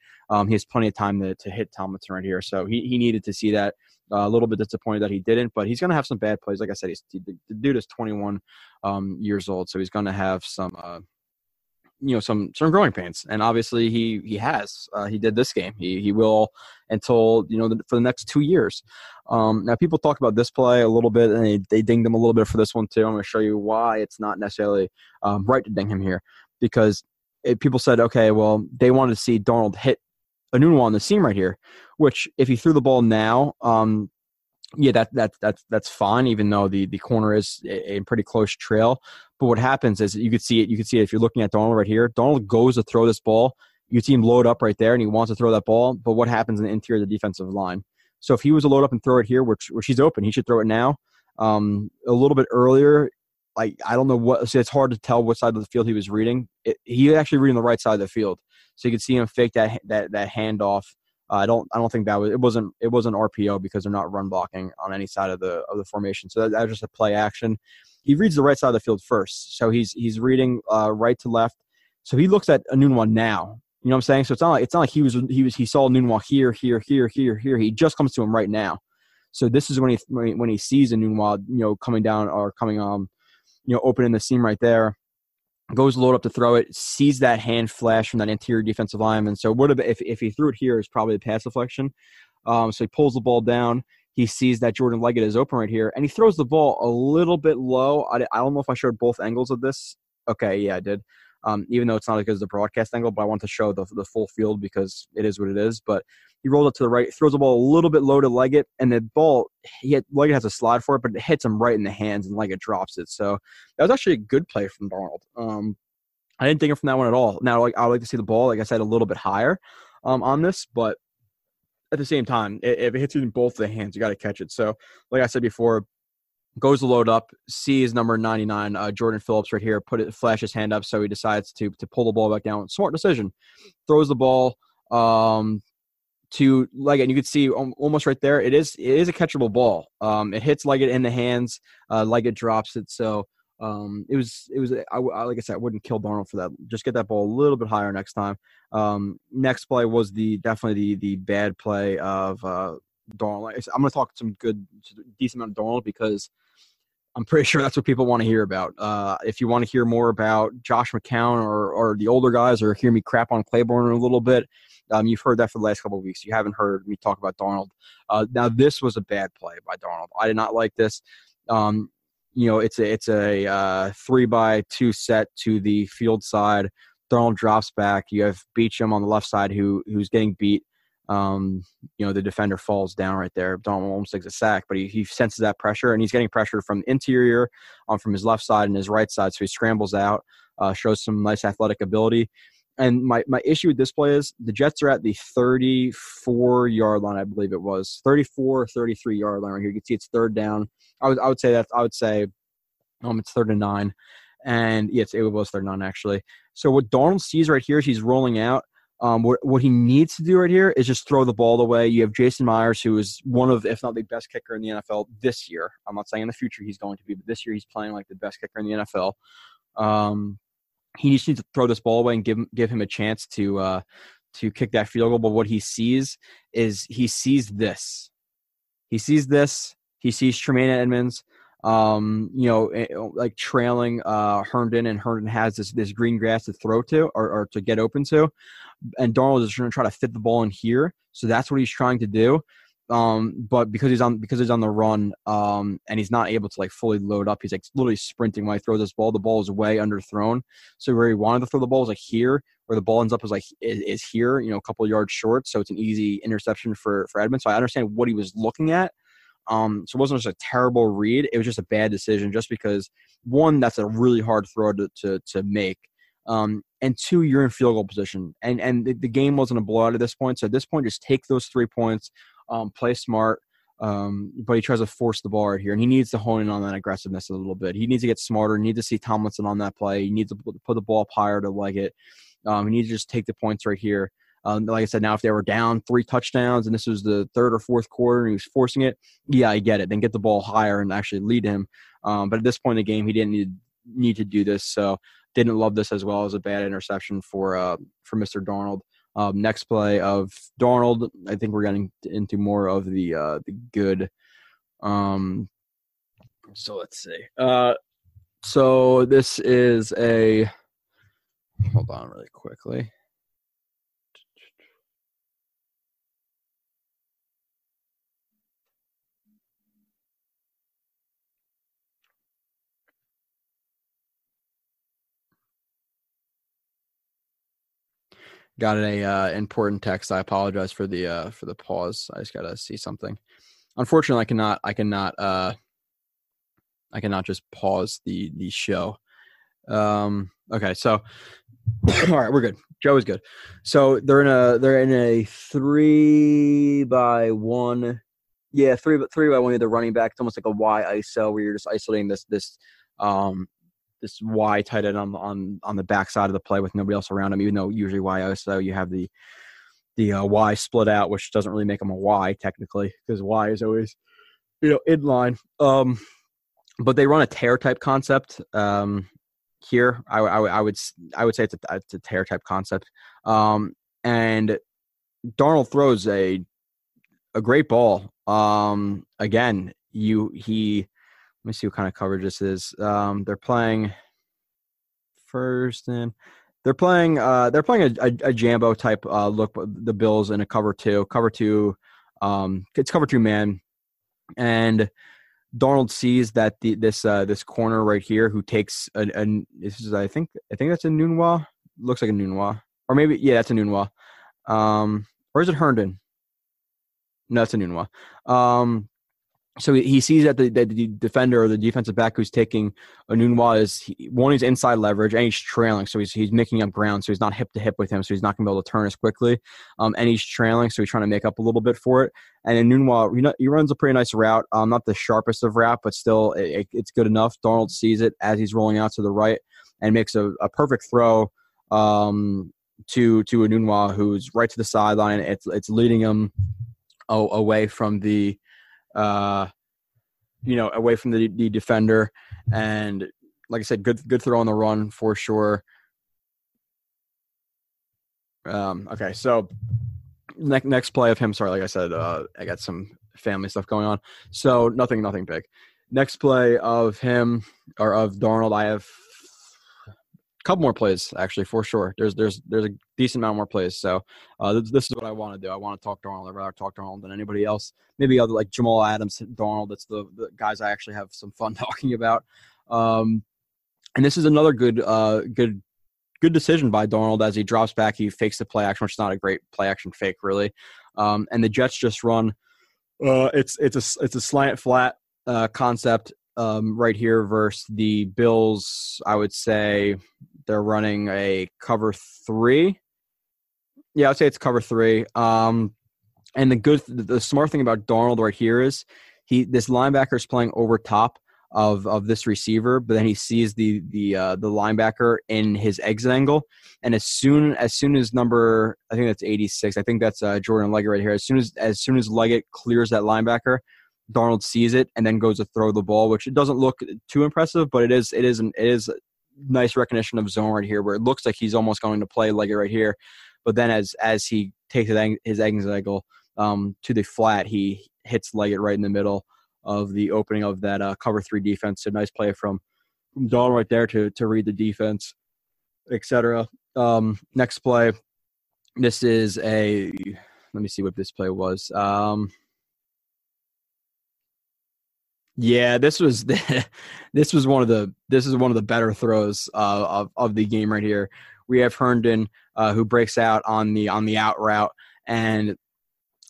He has plenty of time to hit Tomlinson right here, so he needed to see that. A little bit disappointed that he didn't, but he's going to have some bad plays. Like I said, the dude is 21 years old, so he's going to have some some growing pains, and obviously he has. He did this game. He will until for the next 2 years. Now people talk about this play a little bit, and they dinged him a little bit for this one too. I'm going to show you why it's not necessarily right to ding him here, because people said, okay, well, they wanted to see Darnold hit Enunwa on the seam right here, which if he threw the ball now, that's fine, even though the corner is a pretty close trail. But what happens is you could see it if you're looking at Darnold right here. Darnold goes to throw this ball. You see him load up right there, and he wants to throw that ball. But what happens in the interior of the defensive line? So if he was to load up and throw it here, which he's open, he should throw it now. A little bit earlier, I don't know what. So it's hard to tell what side of the field he was reading. He was actually reading the right side of the field, so you could see him fake that handoff. I don't think that was it wasn't RPO, because they're not run blocking on any side of the formation. So that was just a play action. He reads the right side of the field first, so he's reading right to left. So he looks at Enunwa now. You know what I'm saying? So it's not like he saw Enunwa here. He just comes to him right now. So this is when he sees Enunwa coming down or coming opening the seam right there. Goes load up to throw it, sees that hand flash from that interior defensive lineman. So would have if he threw it here, it's probably a pass deflection. So he pulls the ball down. He sees that Jordan Leggett is open right here, and he throws the ball a little bit low. I don't know if I showed both angles of this. Okay, yeah, I did. Even though it's not as good as the broadcast angle, but I want to show the full field because it is what it is. But he rolled up to the right, throws the ball a little bit low to Leggett, and the ball, Leggett has a slide for it, but it hits him right in the hands, and Leggett drops it. So that was actually a good play from Darnold. I didn't think of from that one at all. Now, I would like to see the ball, like I said, a little bit higher on this, but at the same time, if it hits you in both the hands, you got to catch it. So, like I said before, goes to load up, sees number 99, Jordan Phillips right here, flash his hand up, so he decides to pull the ball back down. Smart decision. Throws the ball to Leggett, and you can see almost right there, it is a catchable ball. It hits Leggett in the hands. Leggett drops it, so it was. Like I said, I wouldn't kill Darnold for that. Just get that ball a little bit higher next time. Next play was definitely the bad play of Darnold. I'm going to talk some decent amount of Darnold, because I'm pretty sure that's what people want to hear about. If you want to hear more about Josh McCown or the older guys, or hear me crap on Claiborne a little bit, you've heard that for the last couple of weeks. You haven't heard me talk about Darnold. Now, this was a bad play by Darnold. I did not like this. It's a 3-by-2 set to the field side. Darnold drops back. You have Beachum on the left side who's getting beat. The defender falls down right there. Darnold almost takes a sack, but he senses that pressure, and he's getting pressure from the interior, from his left side and his right side. So he scrambles out, shows some nice athletic ability. And my issue with this play is the Jets are at the 34-yard line, I believe it was 33-yard line right here. You can see it's third down. I would say it's 3rd and 9. And yeah, it's Avery Willis, they're none actually. So what Darnold sees right here is he's rolling out. What he needs to do right here is just throw the ball away. You have Jason Myers, who is one of, if not the best kicker in the NFL this year. I'm not saying in the future he's going to be, but this year he's playing like the best kicker in the NFL. He just needs to throw this ball away and give him a chance to kick that field goal. But what he sees is he sees this. He sees Tremaine Edmunds, like trailing Herndon, and Herndon has this green grass to throw to or to get open to. And Darnold is going to try to fit the ball in here. So that's what he's trying to do. But because he's on the run, and he's not able to like fully load up, he's like literally sprinting when he throws this ball. The ball is way underthrown. So where he wanted to throw the ball is like here, where the ball ends up is here, a couple of yards short. So it's an easy interception for Edmunds. So I understand what he was looking at. So it wasn't just a terrible read. It was just a bad decision, just because one, that's a really hard throw to make. And two, you're in field goal position, and the game wasn't a blowout at this point. So at this point, just take those 3 points, play smart. But he tries to force the ball right here, and he needs to hone in on that aggressiveness a little bit. He needs to get smarter. He needs to see Tomlinson on that play. He needs to put the ball up higher to Leggett. He needs to just take the points right here. Like I said, now if they were down 3 touchdowns and this was the 3rd or 4th quarter and he was forcing it, yeah, I get it. Then get the ball higher and actually lead him. But at this point in the game, he didn't need to do this. So didn't love this, as well as a bad interception for Mr. Darnold. Next play of Darnold, I think we're getting into more of the good. So let's see. So this is a – hold on really quickly. Got an important text. I apologize for the pause. I just gotta see something. Unfortunately, I cannot just pause the show. Okay, so all right, we're good. Joe is good. So they're in a 3-by-1. Yeah, 3-by-1 with the running back. It's almost like a Y ISO where you're just isolating this Y tight end on the backside of the play with nobody else around him, even though usually Y, so you have the Y split out, which doesn't really make him a Y technically, because Y is always, in line. But they run a tear type concept here. I would say it's a tear type concept. And Darnold throws a great ball. Let me see what kind of coverage this is. They're playing first and they're playing a Jambo type look. The Bills in a cover two. It's cover two man, and Darnold sees that this corner right here who takes I think that's Enunwa. Looks like Enunwa, or maybe that's Enunwa. Or is it Herndon? No, that's Enunwa. So he sees that the defender or the defensive back who's taking Enunwa he's inside leverage and he's trailing. So he's making up ground. So he's not hip to hip with him. So he's not going to be able to turn as quickly. And he's trailing. So he's trying to make up a little bit for it. And Enunwa, he runs a pretty nice route. Not the sharpest of route, but still it's good enough. Darnold sees it as he's rolling out to the right and makes a perfect throw to Enunwa, who's right to the sideline. It's leading him away from the away from the defender. And like I said, good throw on the run for sure. Okay. So next play of him, sorry, like I said, I got some family stuff going on. So nothing big. Next play of him or of Darnold. I have a couple more plays actually for sure. There's a decent amount more plays. So this is what I want to do. I want to talk Darnold. I'd rather talk Darnold than anybody else. Maybe other like Jamal Adams, Darnold. That's the guys I actually have some fun talking about. And this is another good decision by Darnold as he drops back. He fakes the play action, which is not a great play action fake really. And the Jets just run. It's a slant flat concept right here versus the Bills. I would say they're running a cover 3. Yeah, I'd say it's cover 3. And the smart thing about Darnold right here is this linebacker is playing over top. of this receiver, but then he sees the linebacker in his exit angle, and as soon as number, I think that's 86, I think that's Jordan Leggett right here. As soon as Leggett clears that linebacker, Darnold sees it and then goes to throw the ball, which it doesn't look too impressive, but it is nice recognition of zone right here, where it looks like he's almost going to play Leggett right here, but then as he takes his exit angle to the flat, he hits Leggett right in the middle of the opening of that cover three defense. So nice play from Darnold right there to read the defense, etc. Next play, this is a – let me see what this play was. This is one of the better throws of the game right here. We have Herndon who breaks out on the out route, and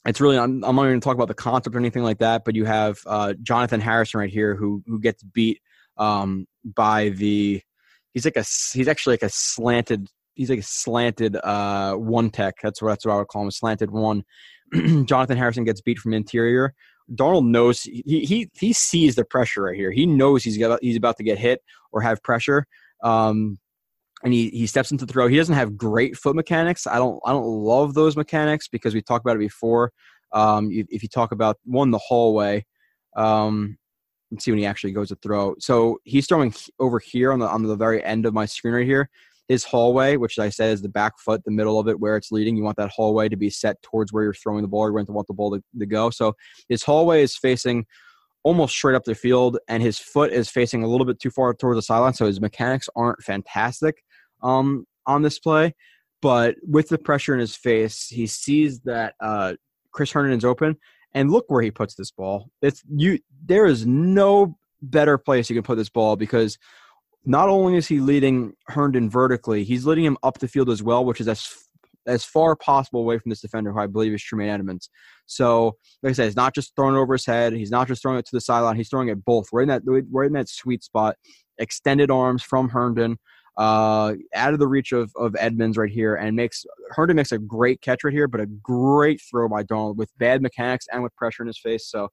it's really, I'm not even going to talk about the concept or anything like that, but you have Jonathan Harrison right here who gets beat by the, he's actually like a slanted one tech. That's what I would call him, a slanted one. Jonathan Harrison gets beat from interior. Darnold knows he sees the pressure right here. He knows he's about to get hit or have pressure, and he steps into the throw. He doesn't have great foot mechanics. I don't love those mechanics because we talked about it before. If you talk about the hallway, let's see when he actually goes to throw. So he's throwing over here on the very end of my screen right here. His hallway, which I said is the back foot, the middle of it where it's leading. You want that hallway to be set towards where you're throwing the ball. You're going to want the ball to go. So his hallway is facing almost straight up the field, and his foot is facing a little bit too far towards the sideline. So his mechanics aren't fantastic on this play. But with the pressure in his face, he sees that Chris Herndon is open, and look where he puts this ball. There is no better place you can put this ball, because – not only is he leading Herndon vertically, he's leading him up the field as well, which is as far possible away from this defender, who I believe is Tremaine Edmunds. So, like I said, he's not just throwing it over his head. He's not just throwing it to the sideline. He's throwing it both. We're in that sweet spot, extended arms from Herndon, out of the reach of Edmunds right here, and Herndon makes a great catch right here, but a great throw by Darnold with bad mechanics and with pressure in his face. So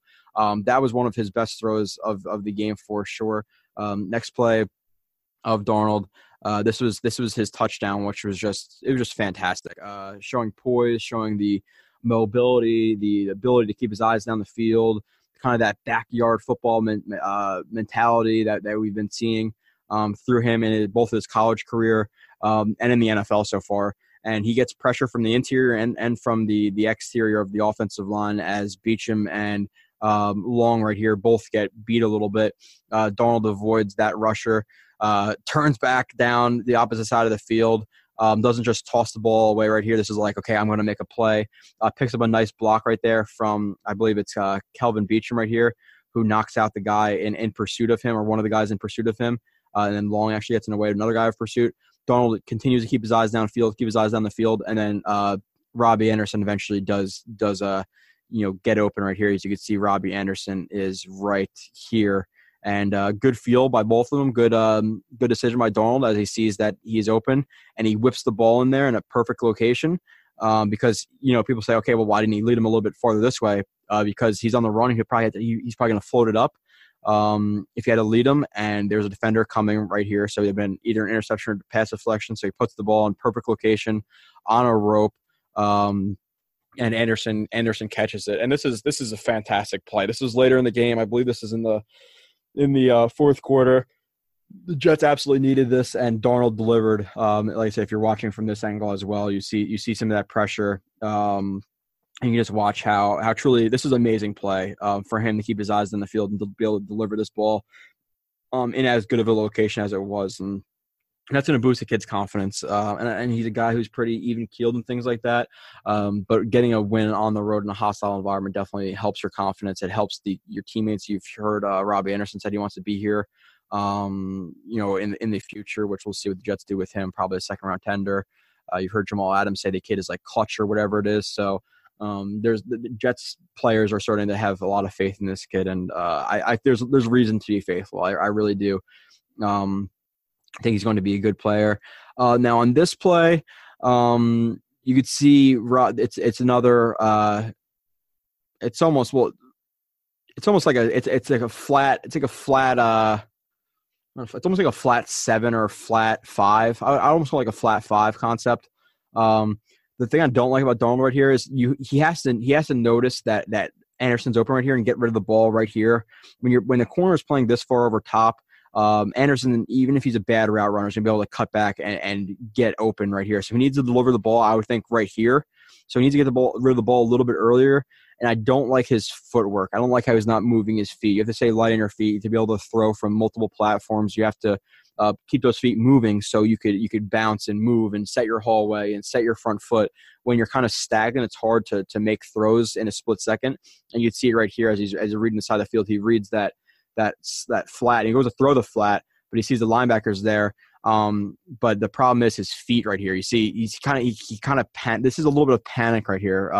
that was one of his best throws of the game for sure. Next play of Darnold, this was his touchdown, which was just fantastic. Showing poise, showing the mobility, the ability to keep his eyes down the field, kind of that backyard football mentality that we've been seeing through him in both his college career and in the NFL so far. And he gets pressure from the interior and from the exterior of the offensive line, as Beachum and Long right here both get beat a little bit. Darnold avoids that rusher. Turns back down the opposite side of the field, doesn't just toss the ball away right here. This is like, okay, I'm going to make a play. Picks up a nice block right there from, I believe it's Kelvin Beachum right here, who knocks out the guy in pursuit of him, or one of the guys in pursuit of him. And then Long actually gets in the way of another guy in pursuit. Darnold continues to keep his eyes down the field, and then Robby Anderson eventually does get open right here. As you can see, Robby Anderson is right here. And good feel by both of them. Good decision by Darnold, as he sees that he's open, and he whips the ball in there in a perfect location. Because people say, okay, well, why didn't he lead him a little bit farther this way? Because he's on the run. He's probably going to float it up if he had to lead him. And there's a defender coming right here, so they've been either an interception or pass deflection. So he puts the ball in perfect location on a rope. And Anderson catches it. And this is a fantastic play. This was later in the game. I believe this is in the fourth quarter. The Jets absolutely needed this, and Darnold delivered. Like I said, if you're watching from this angle as well, you see some of that pressure. And you just watch how truly this is an amazing play for him to keep his eyes on the field and to be able to deliver this ball in as good of a location as it was. And that's going to boost the kid's confidence. And he's a guy who's pretty even-keeled and things like that. But getting a win on the road in a hostile environment definitely helps your confidence. It helps your teammates. You've heard Robby Anderson said he wants to be here, in the future, which we'll see what the Jets do with him, probably a second-round tender. You've heard Jamal Adams say the kid is like clutch or whatever it is. So the Jets players are starting to have a lot of faith in this kid, and there's reason to be faithful. I really do. I think he's going to be a good player. Now on this play, you could see it's another. It's almost well. it's almost like a it's almost like a flat seven or flat five. I almost call it like a flat five concept. The thing I don't like about Darnold right here is he has to notice that Anderson's open right here and get rid of the ball right here. When the corner is playing this far over top, Anderson, even if he's a bad route runner, is going to be able to cut back and get open right here. So he needs to deliver the ball, I would think, right here. So he needs to get rid of the ball a little bit earlier. And I don't like his footwork. I don't like how he's not moving his feet. You have to stay light on your feet to be able to throw from multiple platforms. You have to keep those feet moving so you could bounce and move and set your hallway and set your front foot. When you're kind of stagnant, it's hard to make throws in a split second. And you'd see it right here as he's reading the side of the field. He reads that flat. And he goes to throw the flat, but he sees the linebackers there. But the problem is his feet right here. You see, this is a little bit of panic right here.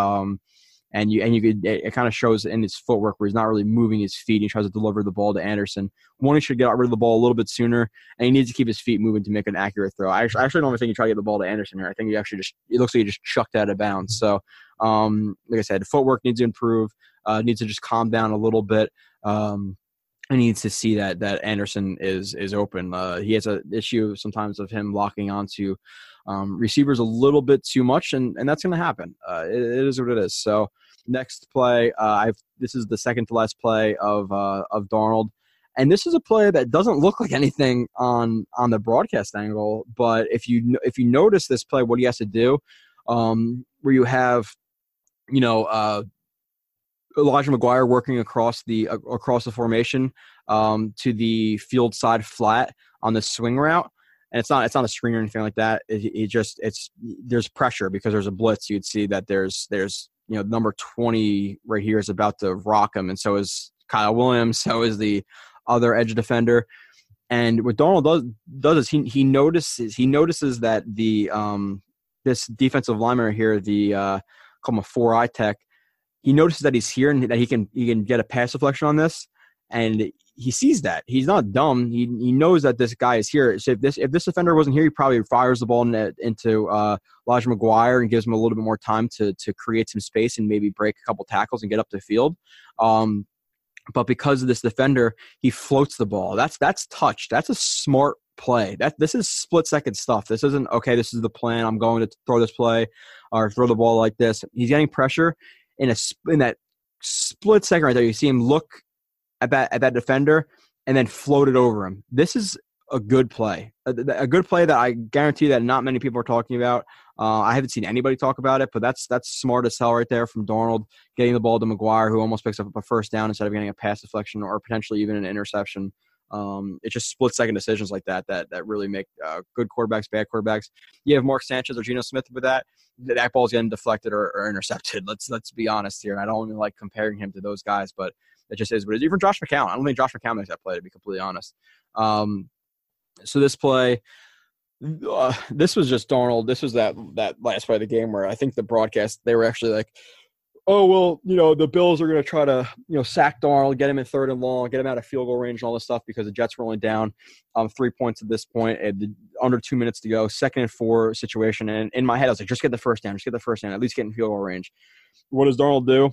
It kind of shows in his footwork where he's not really moving his feet. He tries to deliver the ball to Anderson. One, he should get rid of the ball a little bit sooner, and he needs to keep his feet moving to make an accurate throw. I actually don't think he tried to get the ball to Anderson here. I think it looks like he just chucked out of bounds. So, like I said, the footwork needs to improve. Needs to just calm down a little bit. He needs to see that Anderson is open. He has an issue sometimes of him locking onto receivers a little bit too much, and that's going to happen. It is what it is. So next play, this is the second to last play of Darnold, and this is a play that doesn't look like anything on the broadcast angle. But if you notice this play, what he has to do, where you have, Elijah McGuire working across the formation to the field side flat on the swing route, and it's not a screen or anything like that. There's pressure because there's a blitz. You'd see that there's number 20 right here is about to rock him, and so is Kyle Williams, so is the other edge defender. And what Darnold does is he notices that the this defensive lineman right here, the call him a 4-eye tech. He notices that he's here and that he can get a pass deflection on this, and he sees that. He's not dumb. He knows that this guy is here. So if this defender wasn't here, he probably fires the ball into Elijah McGuire and gives him a little bit more time to create some space and maybe break a couple tackles and get up the field. But because of this defender, he floats the ball. That's touch. That's a smart play. This is split second stuff. This isn't okay. This is the plan. I'm going to throw this play or throw the ball like this. He's getting pressure. In that split second right there, you see him look at that defender and then float it over him. This is a good play. A good play that I guarantee that not many people are talking about. I haven't seen anybody talk about it, but that's smart as hell right there from Darnold, getting the ball to McGuire, who almost picks up a first down instead of getting a pass deflection or potentially even an interception. It's just split-second decisions like that really make good quarterbacks, bad quarterbacks. You have Mark Sanchez or Geno Smith with that. That ball's getting deflected or intercepted. Let's be honest here. And I don't even like comparing him to those guys, but it just is what it is. Even Josh McCown. I don't think Josh McCown makes that play, to be completely honest. So this play, this was just Darnold. This was that last play of the game where I think the broadcast, they were actually like, oh, well, the Bills are going to try to, sack Darnold, get him in third and long, get him out of field goal range and all this stuff because the Jets were only down 3 points at this point, under 2 minutes to go, 2nd and 4 situation. And in my head, I was like, just get the first down, at least get in field goal range. What does Darnold do?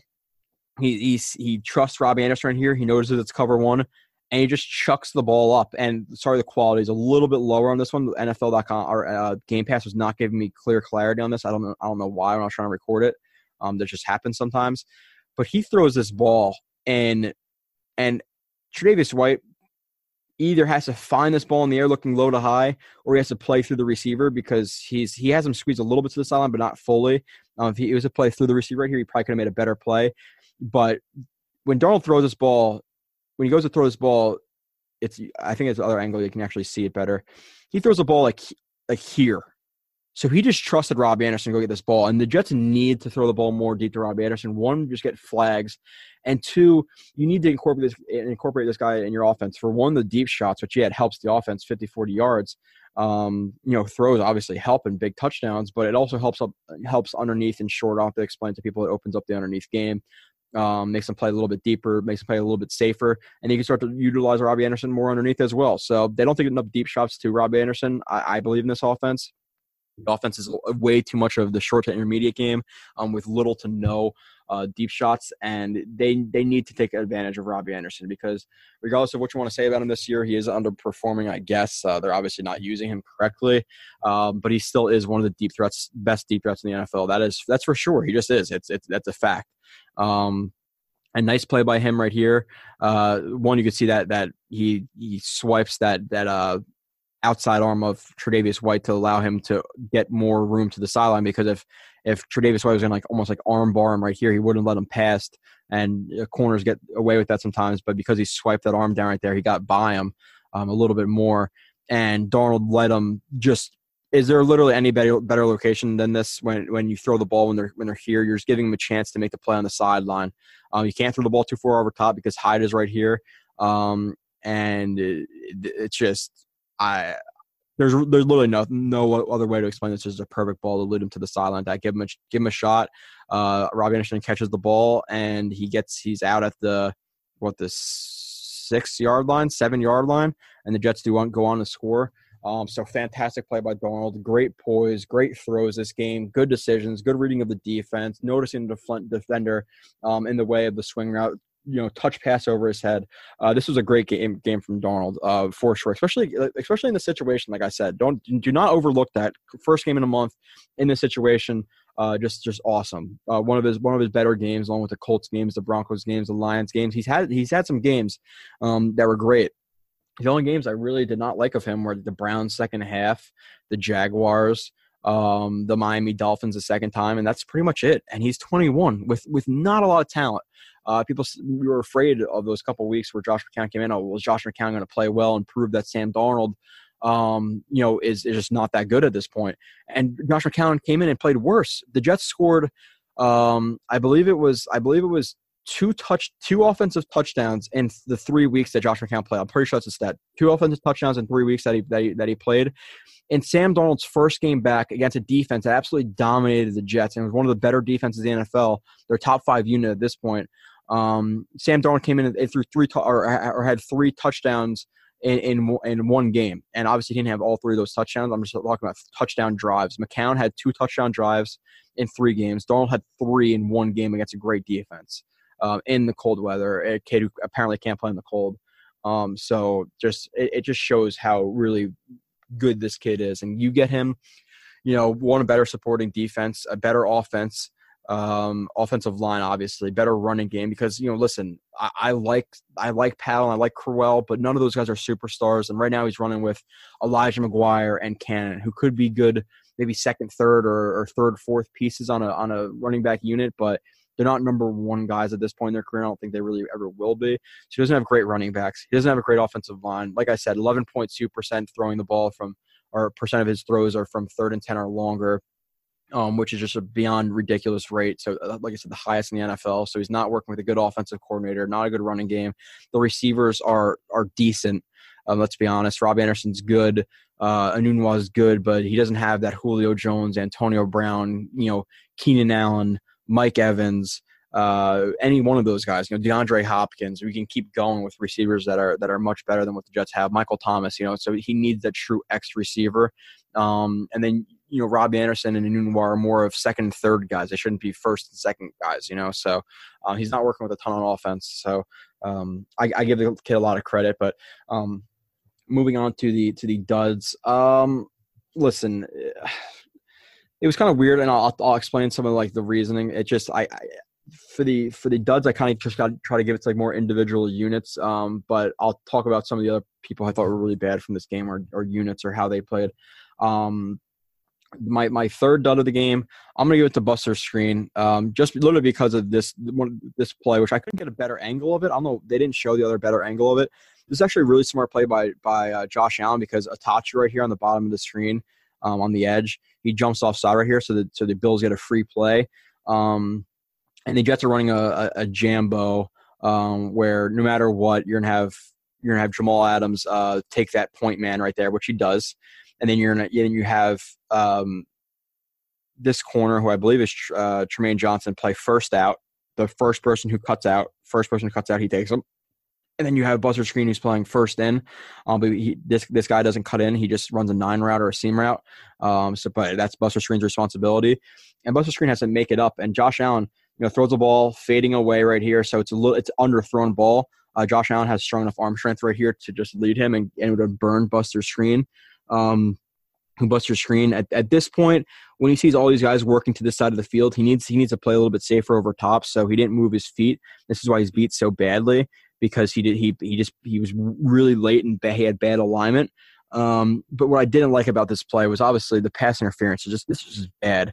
He trusts Robby Anderson here. He notices it's cover one, and he just chucks the ball up. And sorry, the quality is a little bit lower on this one. NFL.com, or Game Pass was not giving me clear clarity on this. I don't know why when I was trying to record it. That just happens sometimes. But he throws this ball, and Tre'Davious White either has to find this ball in the air looking low to high, or he has to play through the receiver because he has him squeeze a little bit to the sideline, but not fully. If it was a play through the receiver right here, he probably could have made a better play. But when Darnold throws this ball, when he goes to throw this ball, I think it's the other angle you can actually see it better. He throws the ball like here. So he just trusted Robby Anderson to go get this ball. And the Jets need to throw the ball more deep to Robby Anderson. One, just get flags. And two, you need to incorporate this guy in your offense. For one, the deep shots, which, it helps the offense 50, 40 yards. Throws obviously help in big touchdowns, but it also helps underneath and short off. They explain to people it opens up the underneath game. Makes them play a little bit deeper, makes them play a little bit safer, and you can start to utilize Robby Anderson more underneath as well. So they don't think enough deep shots to Robby Anderson, I believe, in this offense. The offense is way too much of the short to intermediate game with little to no deep shots, and they need to take advantage of Robby Anderson because regardless of what you want to say about him this year, he is underperforming, I guess. They're obviously not using him correctly, but he still is one of the best deep threats in the NFL. That's for sure. He just is. That's a fact. A nice play by him right here. One, you could see that he swipes that outside arm of Tre'Davious White to allow him to get more room to the sideline, because if Tre'Davious White was going to almost arm bar him right here, he wouldn't let him pass, and corners get away with that sometimes. But because he swiped that arm down right there, he got by him a little bit more, and Darnold let him just. Is there literally any better location than this when you throw the ball when they're here? You're just giving them a chance to make the play on the sideline. You can't throw the ball too far over top because Hyde is right here, and it's just. There's literally no other way to explain this. This is a perfect ball to lead him to the sideline. That give him a shot. Robby Anderson catches the ball and he's out at the 7 yard line, and the Jets go on to score. So fantastic play by Darnold. Great poise, great throws this game, good decisions, good reading of the defense, noticing the defender in the way of the swing route. Touch pass over his head. This was a great game from Darnold for sure, especially in the situation. Like I said, do not overlook that first game in a month in this situation. Just awesome. One of his better games, along with the Colts games, the Broncos games, the Lions games. He's had some games that were great. The only games I really did not like of him were the Browns second half, the Jaguars, the Miami Dolphins the second time, and that's pretty much it. And he's 21 with not a lot of talent. We were afraid of those couple weeks where Josh McCown came in. Oh, was Josh McCown going to play well and prove that Sam Darnold, is just not that good at this point? And Josh McCown came in and played worse. The Jets scored, I believe it was two offensive touchdowns in the 3 weeks that Josh McCown played. I'm pretty sure that's a stat. Two offensive touchdowns in 3 weeks that he played. In Sam Darnold's first game back against a defense that absolutely dominated the Jets and was one of the better defenses in the NFL, their top five unit at this point. Sam Darnold came in and threw had three touchdowns in one game, and obviously didn't have all three of those touchdowns. I'm just talking about touchdown drives. McCown had two touchdown drives in three games. Darnold had three in one game against a great defense in the cold weather. A kid who apparently can't play in the cold. So just it just shows how really good this kid is, and you get him, one, a better supporting defense, a better offense. Offensive line, obviously, better running game because, listen, I like Powell and I like Crowell, but none of those guys are superstars. And right now he's running with Elijah McGuire and Cannon, who could be good, maybe second, third, or third, fourth pieces on a running back unit, but they're not number one guys at this point in their career. I don't think they really ever will be. So he doesn't have great running backs. He doesn't have a great offensive line. Like I said, 11.2% throwing the ball percent of his throws are from third and 10 or longer. Which is just a beyond ridiculous rate. So, like I said, the highest in the NFL. So he's not working with a good offensive coordinator, not a good running game. The receivers are decent. Let's be honest. Robby Anderson's good. Enunwa is good, but he doesn't have that Julio Jones, Antonio Brown, Keenan Allen, Mike Evans, any one of those guys. DeAndre Hopkins. We can keep going with receivers that are much better than what the Jets have. Michael Thomas. So he needs that true X receiver. And then. Robby Anderson and Enunwa are more of second and third guys. They shouldn't be first and second guys, So he's not working with a ton on offense. So I give the kid a lot of credit. But moving on to the duds, listen, it was kind of weird, and I'll explain some of the reasoning. It just for the duds, I kind of just try to give it to more individual units. But I'll talk about some of the other people I thought were really bad from this game or units or how they played. My third dud of the game, I'm going to give it to Buster Skrine, just literally because of this play, which I couldn't get a better angle of it. I don't know. They didn't show the other better angle of it. This is actually a really smart play by Josh Allen, because Atachi right here on the bottom of the screen, on the edge, he jumps offside right here, so the Bills get a free play. And the Jets are running a jambo where no matter what, you're going to have Jamal Adams take that point man right there, which he does. And then you have this corner, who I believe is Trumaine Johnson, play first out. The first person who cuts out, he takes him. And then you have Buster Skrine, who's playing first in. But this guy doesn't cut in. He just runs a 9 route or a seam route. But that's Buster Skrine's responsibility. And Buster Skrine has to make it up. And Josh Allen, throws the ball fading away right here. So it's underthrown ball. Josh Allen has strong enough arm strength right here to just lead him and it would have burned Buster Skrine. Buster Skrine at this point, when he sees all these guys working to this side of the field, he needs to play a little bit safer over top. So he didn't move his feet. This is why he's beat so badly, because he was really late and he had bad alignment. But what I didn't like about this play was obviously the pass interference. This is just bad.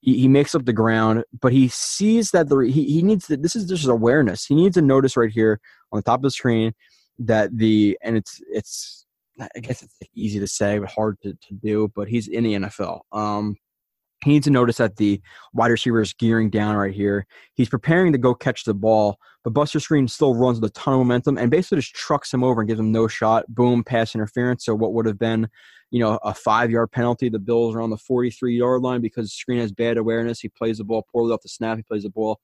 He makes up the ground, but he sees that he needs to, this is just awareness. He needs to notice right here on the top of the screen that it's I guess it's easy to say, but hard to do, but he's in the NFL. He needs to notice that the wide receiver is gearing down right here. He's preparing to go catch the ball, but Buster Skrine still runs with a ton of momentum and basically just trucks him over and gives him no shot. Boom, pass interference. So what would have been, a 5-yard penalty, the Bills are on the 43-yard line because Skrine has bad awareness. He plays the ball poorly off the snap. He plays the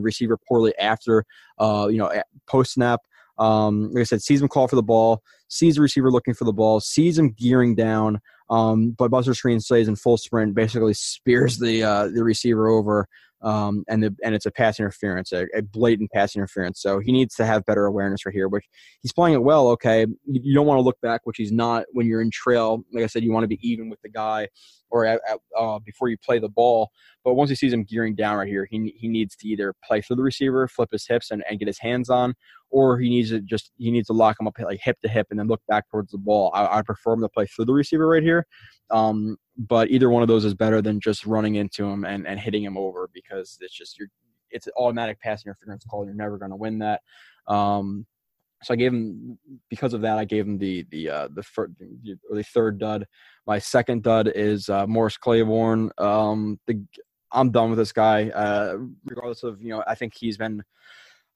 receiver poorly after, post-snap. Like I said, sees him call for the ball, sees the receiver looking for the ball, sees him gearing down, but Buster Skrine stays in full sprint, basically spears the receiver over, and it's a pass interference, a blatant pass interference. So he needs to have better awareness right here, which he's playing it well, okay. You don't want to look back, which he's not when you're in trail. Like I said, you want to be even with the guy or before you play the ball. But once he sees him gearing down right here, he needs to either play through the receiver, flip his hips and get his hands on, or he needs to lock him up like hip to hip and then look back towards the ball. I prefer him to play through the receiver right here. But either one of those is better than just running into him and hitting him over, because it's an automatic pass interference call. You're never going to win that. So I gave him, because of that, I gave him the third dud. My second dud is Morris Claiborne. I'm done with this guy. Regardless of,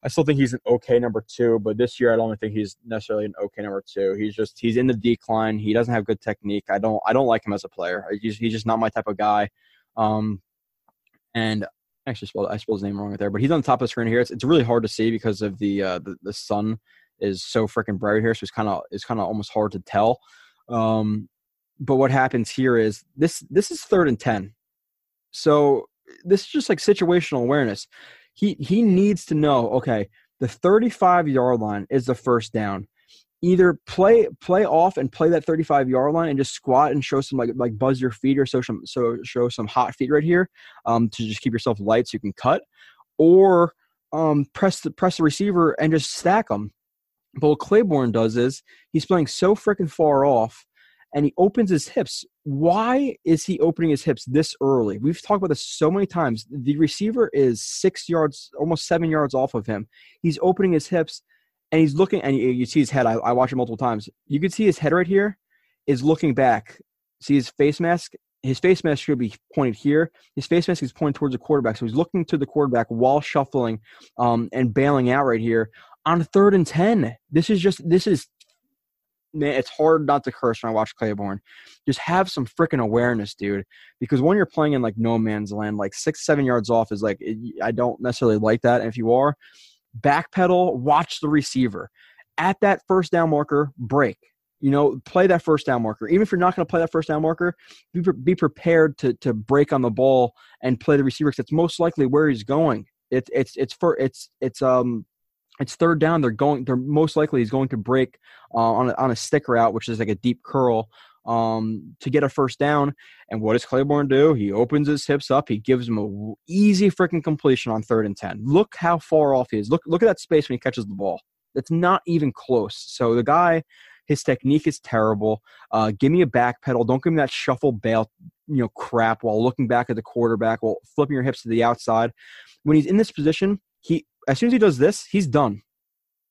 I still think he's an okay number 2, but this year I don't think he's necessarily an okay number 2. He's in the decline. He doesn't have good technique. I don't like him as a player. He's just not my type of guy. And actually I spelled his name wrong right there, but he's on the top of the screen here. It's really hard to see because of the sun is so freaking bright here, so it's kind of almost hard to tell. But what happens here is this is 3rd and 10. So this is just like situational awareness. He needs to know, okay, the 35-yard line is the first down. Either play off and play that 35-yard line and just squat and show some like buzz your feet or show some hot feet right here to just keep yourself light so you can cut, or press the receiver and just stack them. But what Claiborne does is he's playing so freaking far off and he opens his hips. Why is he opening his hips this early? We've talked about this so many times. The receiver is 6 yards, almost 7 yards off of him. He's opening his hips, and he's looking, and you see his head. I watched it multiple times. You can see his head right here is looking back. See his face mask? His face mask should be pointed here. His face mask is pointed towards the quarterback, so he's looking to the quarterback while shuffling and bailing out right here on 3rd and 10. This is man, it's hard not to curse when I watch Claiborne. Just have some freaking awareness, dude. Because when you're playing in like no man's land, like 6-7 yards off is like, I don't necessarily like that. And if you are, backpedal, watch the receiver. At that first down marker, break. Play that first down marker. Even if you're not going to play that first down marker, be prepared to break on the ball and play the receiver, because it's most likely where he's going. It's 3rd down. They're most likely he's going to break on a stick route, which is like a deep curl, to get a first down. And what does Claiborne do? He opens his hips up. He gives him an easy freaking completion on 3rd and 10. Look how far off he is. Look at that space when he catches the ball. It's not even close. So the guy, his technique is terrible. Give me a back pedal. Don't give me that shuffle bail, crap while looking back at the quarterback, while flipping your hips to the outside. When he's in this position, as soon as he does this, he's done.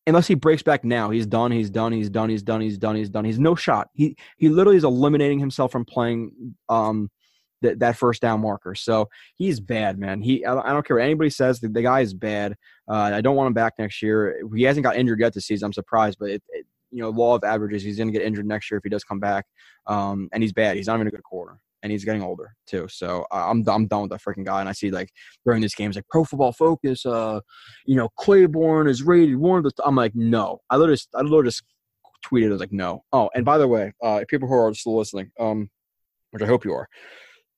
Unless he breaks back now, he's done. He's no shot. He literally is eliminating himself from playing that first down marker. So he's bad, man. I don't care what anybody says. The guy is bad. I don't want him back next year. He hasn't got injured yet this season. I'm surprised, but law of averages, he's going to get injured next year if he does come back. And he's bad. He's not even a good corner. and he's getting older too. So I'm done with that freaking guy. And I see like during these games, like Pro Football Focus, Claiborne is rated one of the. I'm like, no. I literally just tweeted. I was like, no. Oh, and by the way, people who are still listening, which I hope you are.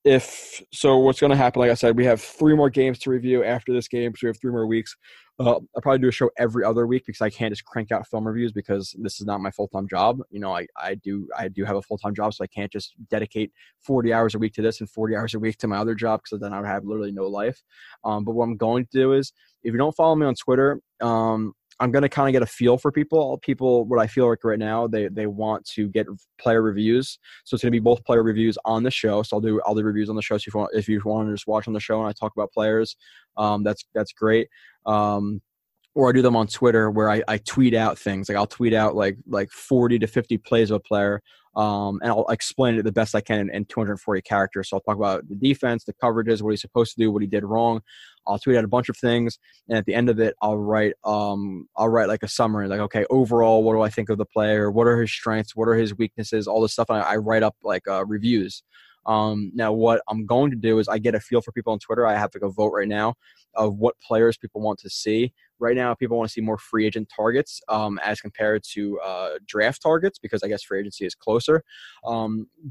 What's going to happen, like I said, we have three more games to review after this game, so we have 3 more weeks. I'll probably do a show every other week because I can't just crank out film reviews because this is not my full-time job. You know, I do have a full-time job, so I can't just dedicate 40 hours a week to this and 40 hours a week to my other job because then I would have literally no life. But what I'm going to do is, if you don't follow me on Twitter, I'm going to kind of get a feel for people. People, what I feel like right now, they want to get player reviews. So it's going to be both player reviews on the show. So I'll do reviews on the show. So if you want to just watch on the show and I talk about players, that's great. Or I do them on Twitter where I tweet out things. Like I'll tweet out like 40 to 50 plays of a player. And I'll explain it the best I can in 240 characters. So I'll talk about the defense, the coverages, what he's supposed to do, what he did wrong. I'll tweet out a bunch of things, and at the end of it, I'll write like a summary, like, okay, overall, what do I think of the player? What are his strengths? What are his weaknesses? All this stuff. And I write up like reviews. Now, what I'm going to do is I get a feel for people on Twitter. I have like a vote right now of what players people want to see. Right now, people want to see more free agent targets as compared to draft targets because I guess free agency is closer.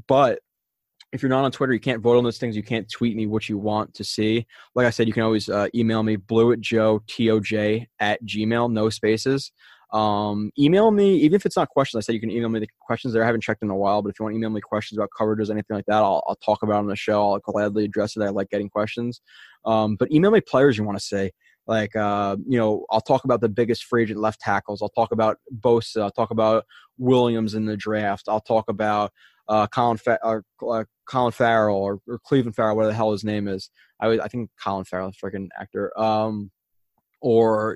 But if you're not on Twitter, you can't vote on those things. You can't tweet me what you want to see. Like I said, you can always email me, blewatjoetoj@gmail.com, no spaces. Email me, even if it's not questions. I said you can email me the questions there. I haven't checked in a while, but if you want to email me questions about coverages, anything like that, I'll talk about it on the show. I'll gladly address it. I like getting questions. But email me players you want to see. Like, I'll talk about the biggest free agent left tackles. I'll talk about Bosa. I'll talk about Williams in the draft. I'll talk about Colin Farrell or Cleveland Farrell, whatever the hell his name is. I think Colin Farrell, freaking actor. Or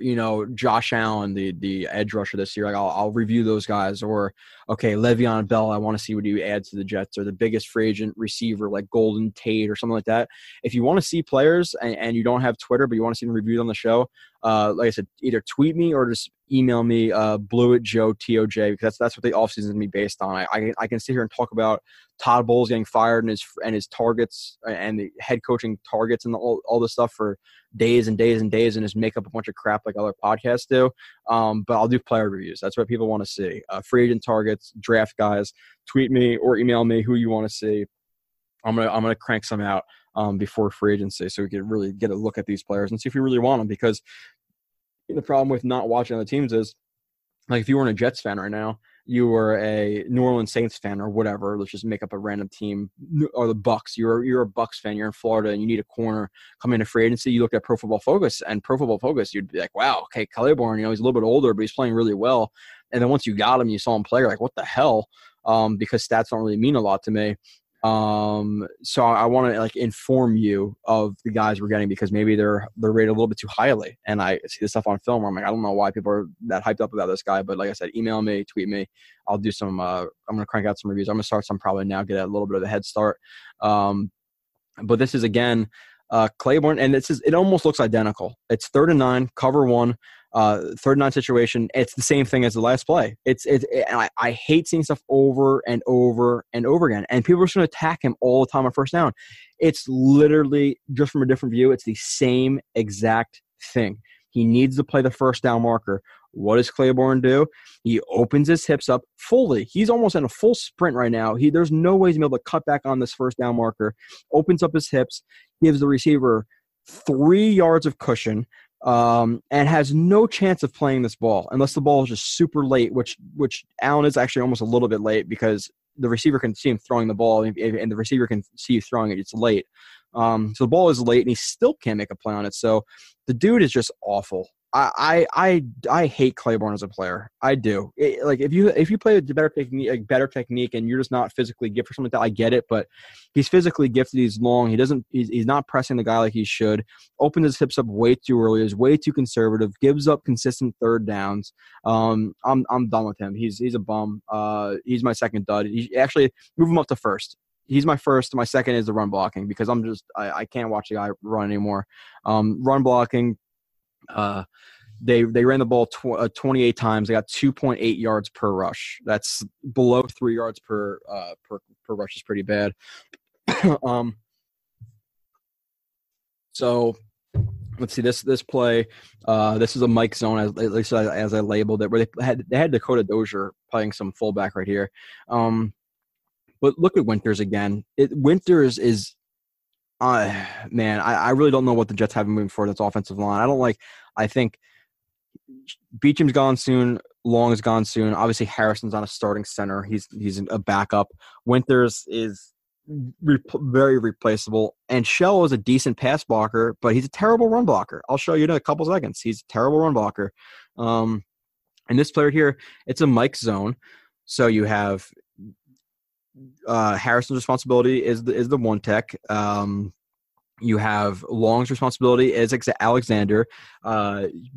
Josh Allen, the edge rusher this year. Like I'll review those guys. Or, okay, Le'Veon Bell, I want to see what you add to the Jets. Or the biggest free agent receiver like Golden Tate or something like that. If you want to see players and you don't have Twitter but you want to see them reviewed on the show, like I said, either tweet me or just email me, blewatjoetoj, because that's what the offseason is going to be based on. I can sit here and talk about Todd Bowles getting fired and his targets and the head coaching targets and all this stuff for days and days and days and just make up a bunch of crap like other podcasts do. But I'll do player reviews. That's what people want to see. Free agent targets, draft guys. Tweet me or email me who you want to see. I'm gonna crank some out before free agency so we can really get a look at these players and see if we really want them, because the problem with not watching other teams is, like, if you weren't a Jets fan right now, you were a New Orleans Saints fan or whatever. Let's just make up a random team, or the Bucks. You're a Bucks fan. You're in Florida and you need a corner. Coming into free agency, you look at Pro Football Focus, and Pro Football Focus, you'd be like, wow, okay, Claiborne, he's a little bit older, but he's playing really well. And then once you got him, you saw him play, you're like, what the hell? Because stats don't really mean a lot to me. So I want to inform you of the guys we're getting, because maybe they're rated a little bit too highly, and I see this stuff on film where I'm like, I don't know why people are that hyped up about this guy. But like I said, email me, tweet me. I'll do some. I'm gonna crank out some reviews. I'm gonna start some probably now. Get a little bit of a head start. But this is again Claiborne, and it almost looks identical. It's 3rd and 9, cover one. 3rd and 9 situation. It's the same thing as the last play. I hate seeing stuff over and over and over again. And people are just going to attack him all the time on 1st down. It's literally just from a different view. It's the same exact thing. He needs to play the 1st down marker. What does Claiborne do? He opens his hips up fully. He's almost in a full sprint right now. There's no way he's going to be able to cut back on this 1st down marker. Opens up his hips, gives the receiver 3 yards of cushion, and has no chance of playing this ball unless the ball is just super late, which Allen is actually almost a little bit late because the receiver can see him throwing the ball, and the receiver can see you throwing it. It's late. So the ball is late, and he still can't make a play on it. So the dude is just awful. I hate Claiborne as a player. I do. If you play with better technique, and you're just not physically gifted or something like that, I get it. But he's physically gifted. He's long. He's not pressing the guy like he should. Opens his hips up way too early. Is way too conservative. Gives up consistent 3rd downs. I'm done with him. He's a bum. He's my 2nd dud. Actually, move him up to 1st. He's my 1st. My 2nd is the run blocking, because I can't watch the guy run anymore. Run blocking. They ran the ball 28 times. They got 2.8 yards per rush. That's below 3 yards per rush. Is pretty bad. So let's see this play. This is a Mike zone, as I labeled it, where they had Dakota Dozier playing some fullback right here. But look at Winters again. Winters is, man, I really don't know what the Jets have moving forward. That's offensive line. I think Beachum's gone soon. Long is gone soon. Obviously, Harrison's on a starting center. He's a backup. Winters is very replaceable. And Shell is a decent pass blocker, but he's a terrible run blocker. I'll show you in a couple seconds. He's a terrible run blocker. And this player here, it's a Mike zone. So you have Harrison's responsibility is the one tech. You have Long's responsibility is Alexander.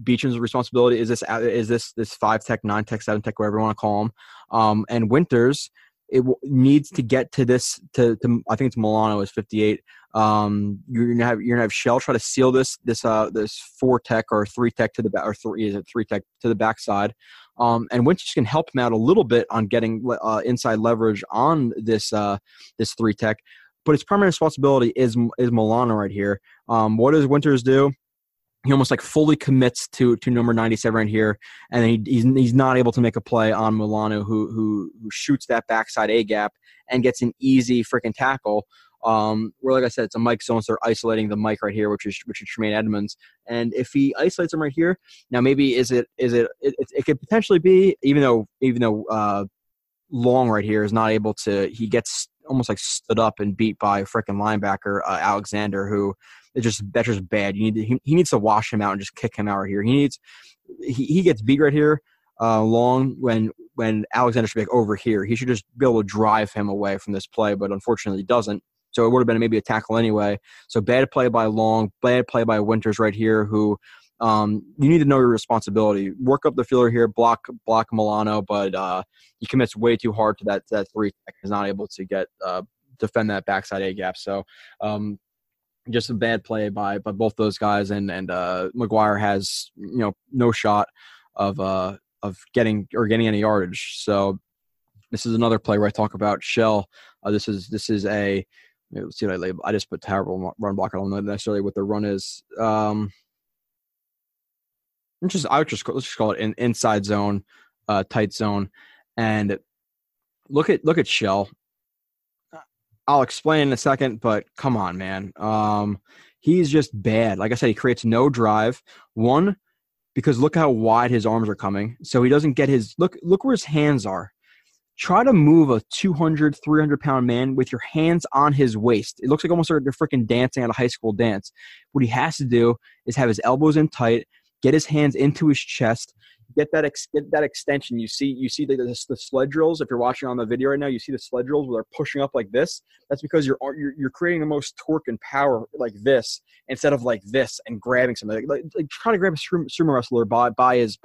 Beacham's responsibility is this 5-tech, 9-tech, 7-tech, whatever you want to call him. And Winters, needs to get to this. To I think it's Milano is 58. You're gonna have Shell try to seal this 4-tech or 3-tech to the back, or 3-tech to the backside. And Winters can help him out a little bit on getting inside leverage on this 3-tech. But his primary responsibility is Milano right here. What does Winters do? He almost fully commits to number 97 right here, and he's not able to make a play on Milano, who shoots that backside A gap and gets an easy freaking tackle. Where, like I said, it's a Mike zone, so they're isolating the Mike right here, which is Tremaine Edmunds. And if he isolates him right here, now maybe it could potentially be, even though Long right here is not able to, he gets almost stood up and beat by a freaking linebacker Alexander, who that's just bad. He needs to wash him out and just kick him out right here. He gets beat right here. Long when Alexander should be over here. He should just be able to drive him away from this play, but unfortunately he doesn't. So it would have been maybe a tackle anyway. So bad play by Long, bad play by Winters right here, who you need to know your responsibility. Work up the fielder here, block Milano, but he commits way too hard to that 3-tech. He's not able to get defend that backside A gap. So just a bad play by both those guys, and McGuire has no shot of getting any yardage. So this is another play where I talk about Shell. This is a, let's see what I label. I just put terrible run block. I don't know necessarily what the run is. Let's just call it an inside zone, tight zone, and look at Shell. I'll explain in a second, but come on, man. He's just bad. Like I said, he creates no drive. One, because look how wide his arms are coming. So he doesn't get his – look where his hands are. Try to move a 200, 300-pound man with your hands on his waist. It looks like almost like they're freaking dancing at a high school dance. What he has to do is have his elbows in tight, get his hands into his chest, get that extension. You see the sled drills. If you're watching on the video right now, you see the sled drills where they're pushing up like this. That's because you're creating the most torque and power like this instead of like this and grabbing something. Like try to grab a sumo wrestler by his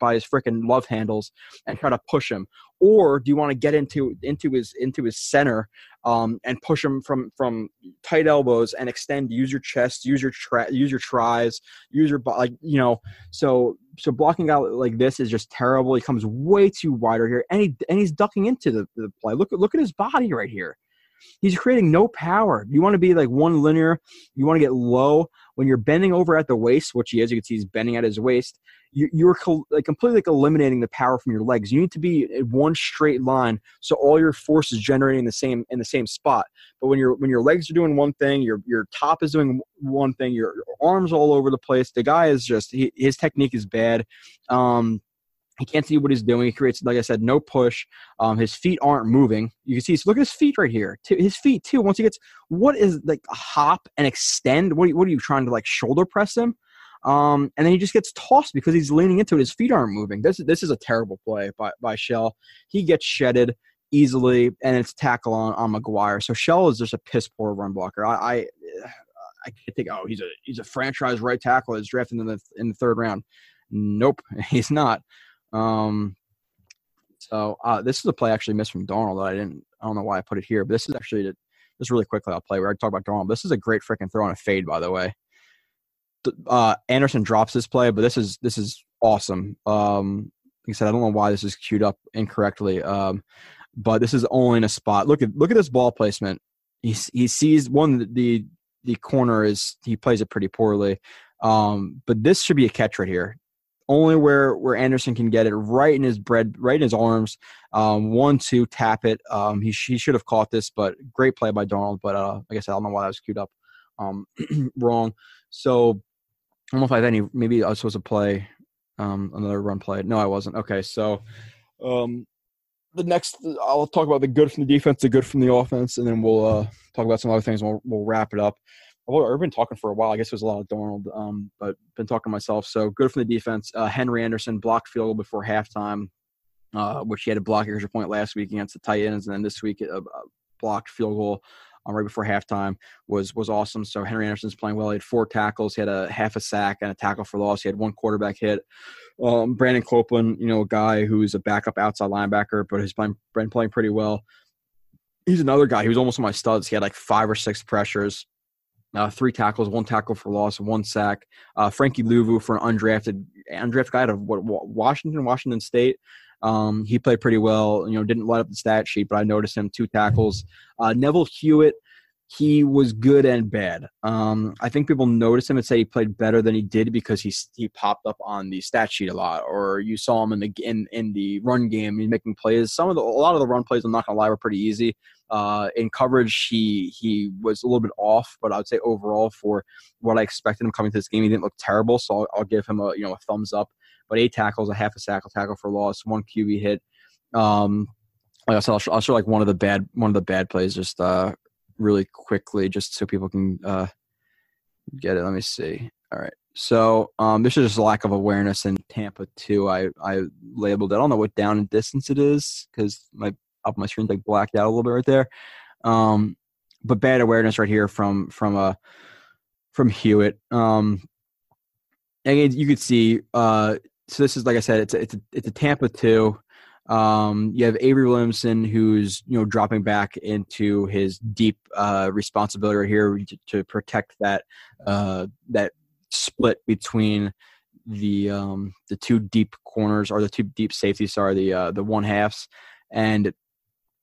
freaking love handles and try to push him. Or do you want to get into his center and push him from tight elbows and extend? Use your chest, use your tries, use your . So blocking out like this is just terrible. He comes way too wide right here, and he's ducking into the play. Look at his body right here. He's creating no power. You want to be one linear. You want to get low when you're bending over at the waist, which he is. You can see he's bending at his waist. You're completely eliminating the power from your legs. You need to be in one straight line, so all your force is generating in the same spot. But when your legs are doing one thing, your top is doing one thing, your arms all over the place. The guy is his technique is bad. He can't see what he's doing. He creates, like I said, no push. His feet aren't moving. You can see. Look at his feet right here. His feet too. Once he gets, what is a hop and extend? What are you trying to shoulder press him? And then he just gets tossed because he's leaning into it. His feet aren't moving. This is a terrible play by Shell. He gets shedded easily, and it's tackle on McGuire. So Shell is just a piss poor run blocker. I think, oh, he's a franchise right tackle that's drafted in the third round. Nope, he's not. So this is a play I actually missed from Darnold that I don't know why I put it here, but this is actually just really quickly. I'll play where I talk about Darnold. This is a great freaking throw on a fade, by the way. Anderson drops this play, but this is awesome. Like I said, I don't know why this is queued up incorrectly, but this is only in a spot. Look at this ball placement. he sees one, the corner is, he plays it pretty poorly. But this should be a catch right here. Only where Anderson can get it right in his bread, right in his arms. 1-2 tap it. He should have caught this, but great play by Darnold. But like I said, I don't know why that was queued up wrong. So I don't know if I had any. Maybe I was supposed to play another run play. No, I wasn't. Okay, so the next I'll talk about the good from the defense, the good from the offense, and then we'll talk about some other things. And we'll wrap it up. I've been talking for a while. I guess it was a lot of Darnold, but been talking to myself. So good for the defense. Henry Anderson blocked field goal before halftime, which he had a block extra point last week against the Titans, and then this week a blocked field goal right before halftime was awesome. So Henry Anderson's playing well. He had 4 tackles. He had a half a sack and a tackle for loss. He had 1 quarterback hit. Brandon Copeland, a guy who's a backup outside linebacker, but he's been playing pretty well. He's another guy. He was almost on my studs. He had like 5 or 6 pressures. 3 tackles, 1 tackle for loss, 1 sack. Frankie Louvu for an undrafted guy out of Washington State. He played pretty well. Didn't light up the stat sheet, but I noticed him 2 tackles. Neville Hewitt, he was good and bad. I think people noticed him and say he played better than he did because he popped up on the stat sheet a lot, or you saw him in the run game. He's making plays. A lot of the run plays, I'm not gonna lie, were pretty easy. In coverage, he was a little bit off, but I would say overall for what I expected him coming to this game, he didn't look terrible. So I'll give him a thumbs up. But 8 tackles, a half a sack, a tackle for loss, 1 QB hit. Like I said, I'll show like one of the bad plays just really quickly, just so people can get it. Let me see. All right. So this is just a lack of awareness in Tampa too. I labeled it. I don't know what down and distance it is because my screen's like blacked out a little bit right there, but bad awareness right here from Hewitt. And you could see. So this is, like I said, it's a Tampa 2. You have Avery Williamson who's dropping back into his deep responsibility right here to protect that split between the 2 deep corners, or the 2 deep safeties. Sorry, the one halves. And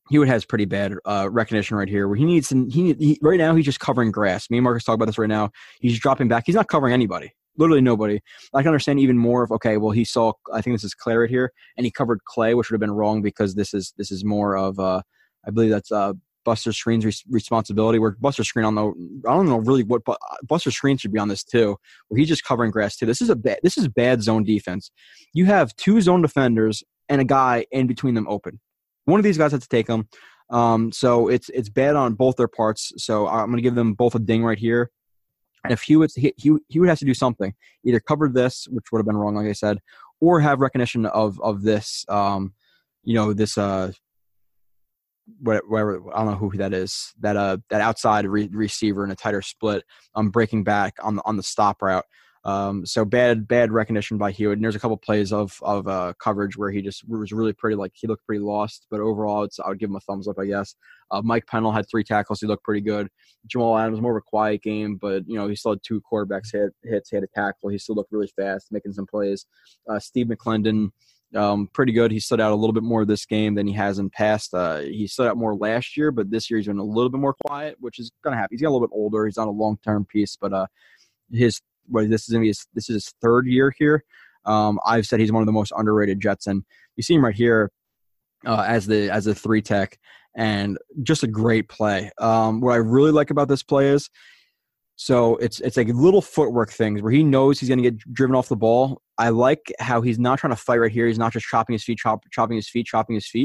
Hewitt has pretty bad recognition right here, where he needs some. Right now he's just covering grass. Me and Marcus talk about this right now. He's dropping back. He's not covering anybody, literally nobody. I can understand even more of, okay, well, he saw, I think this is Clay right here, and he covered Clay, which would have been wrong because this is more of I believe that's Buster Skrine's responsibility. Where Buster Skrine, I don't know really what Buster Skrine should be on this too, where he's just covering grass too. This is bad zone defense. You have 2 zone defenders and a guy in between them open. One of these guys had to take them. So it's bad on both their parts. So I'm going to give them both a ding right here. And if he would have to do something, either cover this, which would have been wrong, like I said, or have recognition of this, this whatever, I don't know who that is, that outside receiver in a tighter split, breaking back on the stop route. So bad recognition by Hewitt. And there's a couple plays of coverage where he just was really pretty, like he looked pretty lost, but overall I would give him a thumbs up, I guess. Mike Pennell had 3 tackles. He looked pretty good. Jamal Adams, more of a quiet game, but he still had 2 quarterbacks hits. He had a tackle. He still looked really fast, making some plays. Steve McClendon, pretty good. He stood out a little bit more this game than he has in past. He stood out more last year, but this year he's been a little bit more quiet, which is going to happen. He's got a little bit older. He's not a long-term piece, but this is his 3rd year here. I've said he's one of the most underrated Jets, and you see him right here as the 3 tech, and just a great play. What I really like about this play is, so it's like little footwork things where he knows he's going to get driven off the ball. I like how he's not trying to fight right here. He's not just chopping his feet,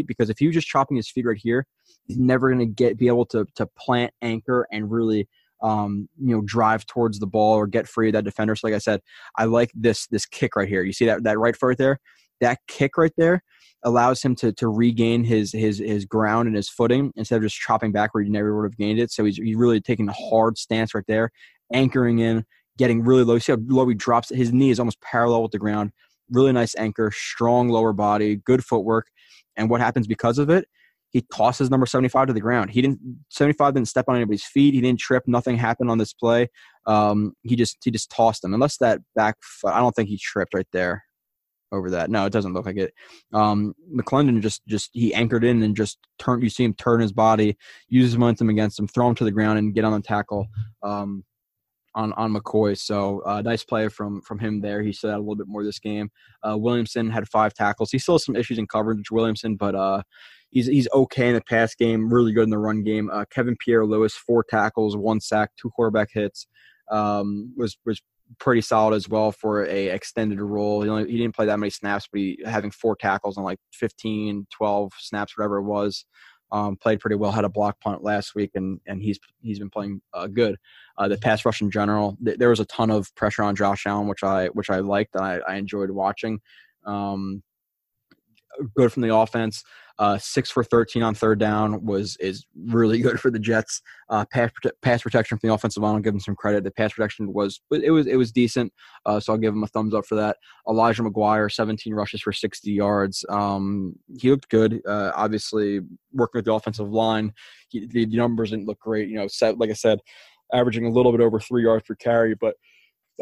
because if he was just chopping his feet right here, he's never going to be able to plant, anchor, and really drive towards the ball or get free of that defender. So like I said, I like this kick right here. You see that right foot there? That kick right there allows him to regain his ground and his footing instead of just chopping back where he never would have gained it. So he's really taking a hard stance right there, anchoring in, getting really low. You see how low he drops? His knee is almost parallel with the ground. Really nice anchor, strong lower body, good footwork. And what happens because of it? He tosses number 75 to the ground. 75 didn't step on anybody's feet. He didn't trip. Nothing happened on this play. He just tossed him. Unless that back foot, I don't think he tripped right there. over that. No, it doesn't look like it. McClendon just he anchored in and just turned. You see him turn his body, use his momentum against him, throw him to the ground, and get on the tackle on McCoy. So nice play from him there. He stood out a little bit more this game. Williamson had 5 tackles. He still has some issues in coverage, Williamson, but he's okay in the pass game, really good in the run game. Kevin Pierre-Louis, 4 tackles, 1 sack, 2 quarterback hits. Was pretty solid as well for a extended role. He didn't play that many snaps, but having 4 tackles on like 15, 12 snaps, whatever it was. Played pretty well, had a block punt last week, and he's been playing good. The pass rush in general, there was a ton of pressure on Josh Allen, which I liked and I enjoyed watching. Good from the offense. 6 for 13 on third down is really good for the Jets. Pass protection from the offensive line, I'll give them some credit. The pass protection was decent, so I'll give him a thumbs up for that. Elijah McGuire, 17 rushes for 60 yards. He looked good. Obviously, working with the offensive line, the numbers didn't look great. Like I said, averaging a little bit over 3 yards per carry, but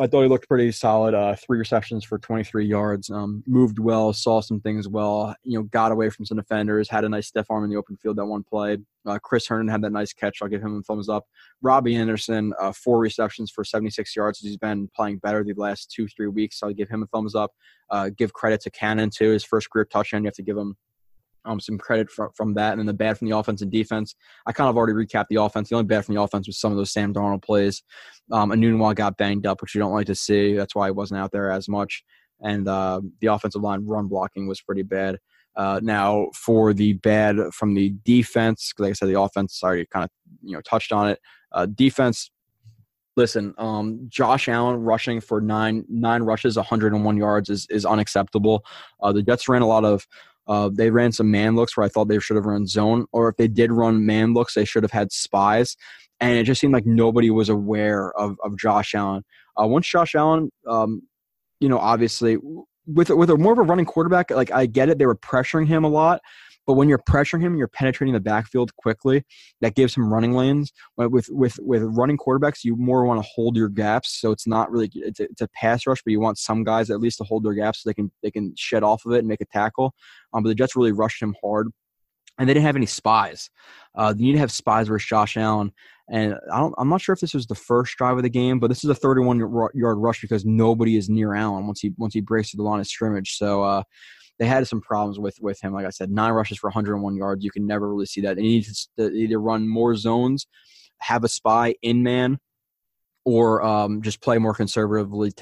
I thought he looked pretty solid. 3 receptions for 23 yards. Moved well, saw some things well. Got away from some defenders. Had a nice stiff arm in the open field that one play. Chris Herndon had that nice catch. I'll give him a thumbs up. Robby Anderson, 4 receptions for 76 yards. He's been playing better the last 2-3 weeks. So I'll give him a thumbs up. Give credit to Cannon too. His first career touchdown. You have to give him some credit from that. And then the bad from the offense and defense, I kind of already recapped the offense. The only bad from the offense was some of those Sam Darnold plays. Enunwa got banged up, which you don't like to see. That's why he wasn't out there as much. And the offensive line run blocking was pretty bad. Now for the bad from the defense, like I said, the offense, sorry, kind of touched on it. Defense, listen, Josh Allen rushing for nine rushes, 101 yards is unacceptable. The Jets ran a lot of they ran some man looks where I thought they should have run zone, or if they did run man looks, they should have had spies. And it just seemed like nobody was aware of Josh Allen. Once Josh Allen, obviously with a more of a running quarterback, like I get it, they were pressuring him a lot. But when you're pressuring him, you're penetrating the backfield quickly. That gives him running lanes. With running quarterbacks, you more want to hold your gaps. So it's not really it's a pass rush, but you want some guys at least to hold their gaps so they can shed off of it and make a tackle. But the Jets really rushed him hard, and they didn't have any spies. They need to have spies versus Josh Allen. And I'm not sure if this was the first drive of the game, but this is a 31-yard rush because nobody is near Allen once he breaks through the line of scrimmage. So. They had some problems with him. Like I said, 9 rushes for 101 yards. You can never really see that. They need to either run more zones, have a spy in man, or just play more conservatively,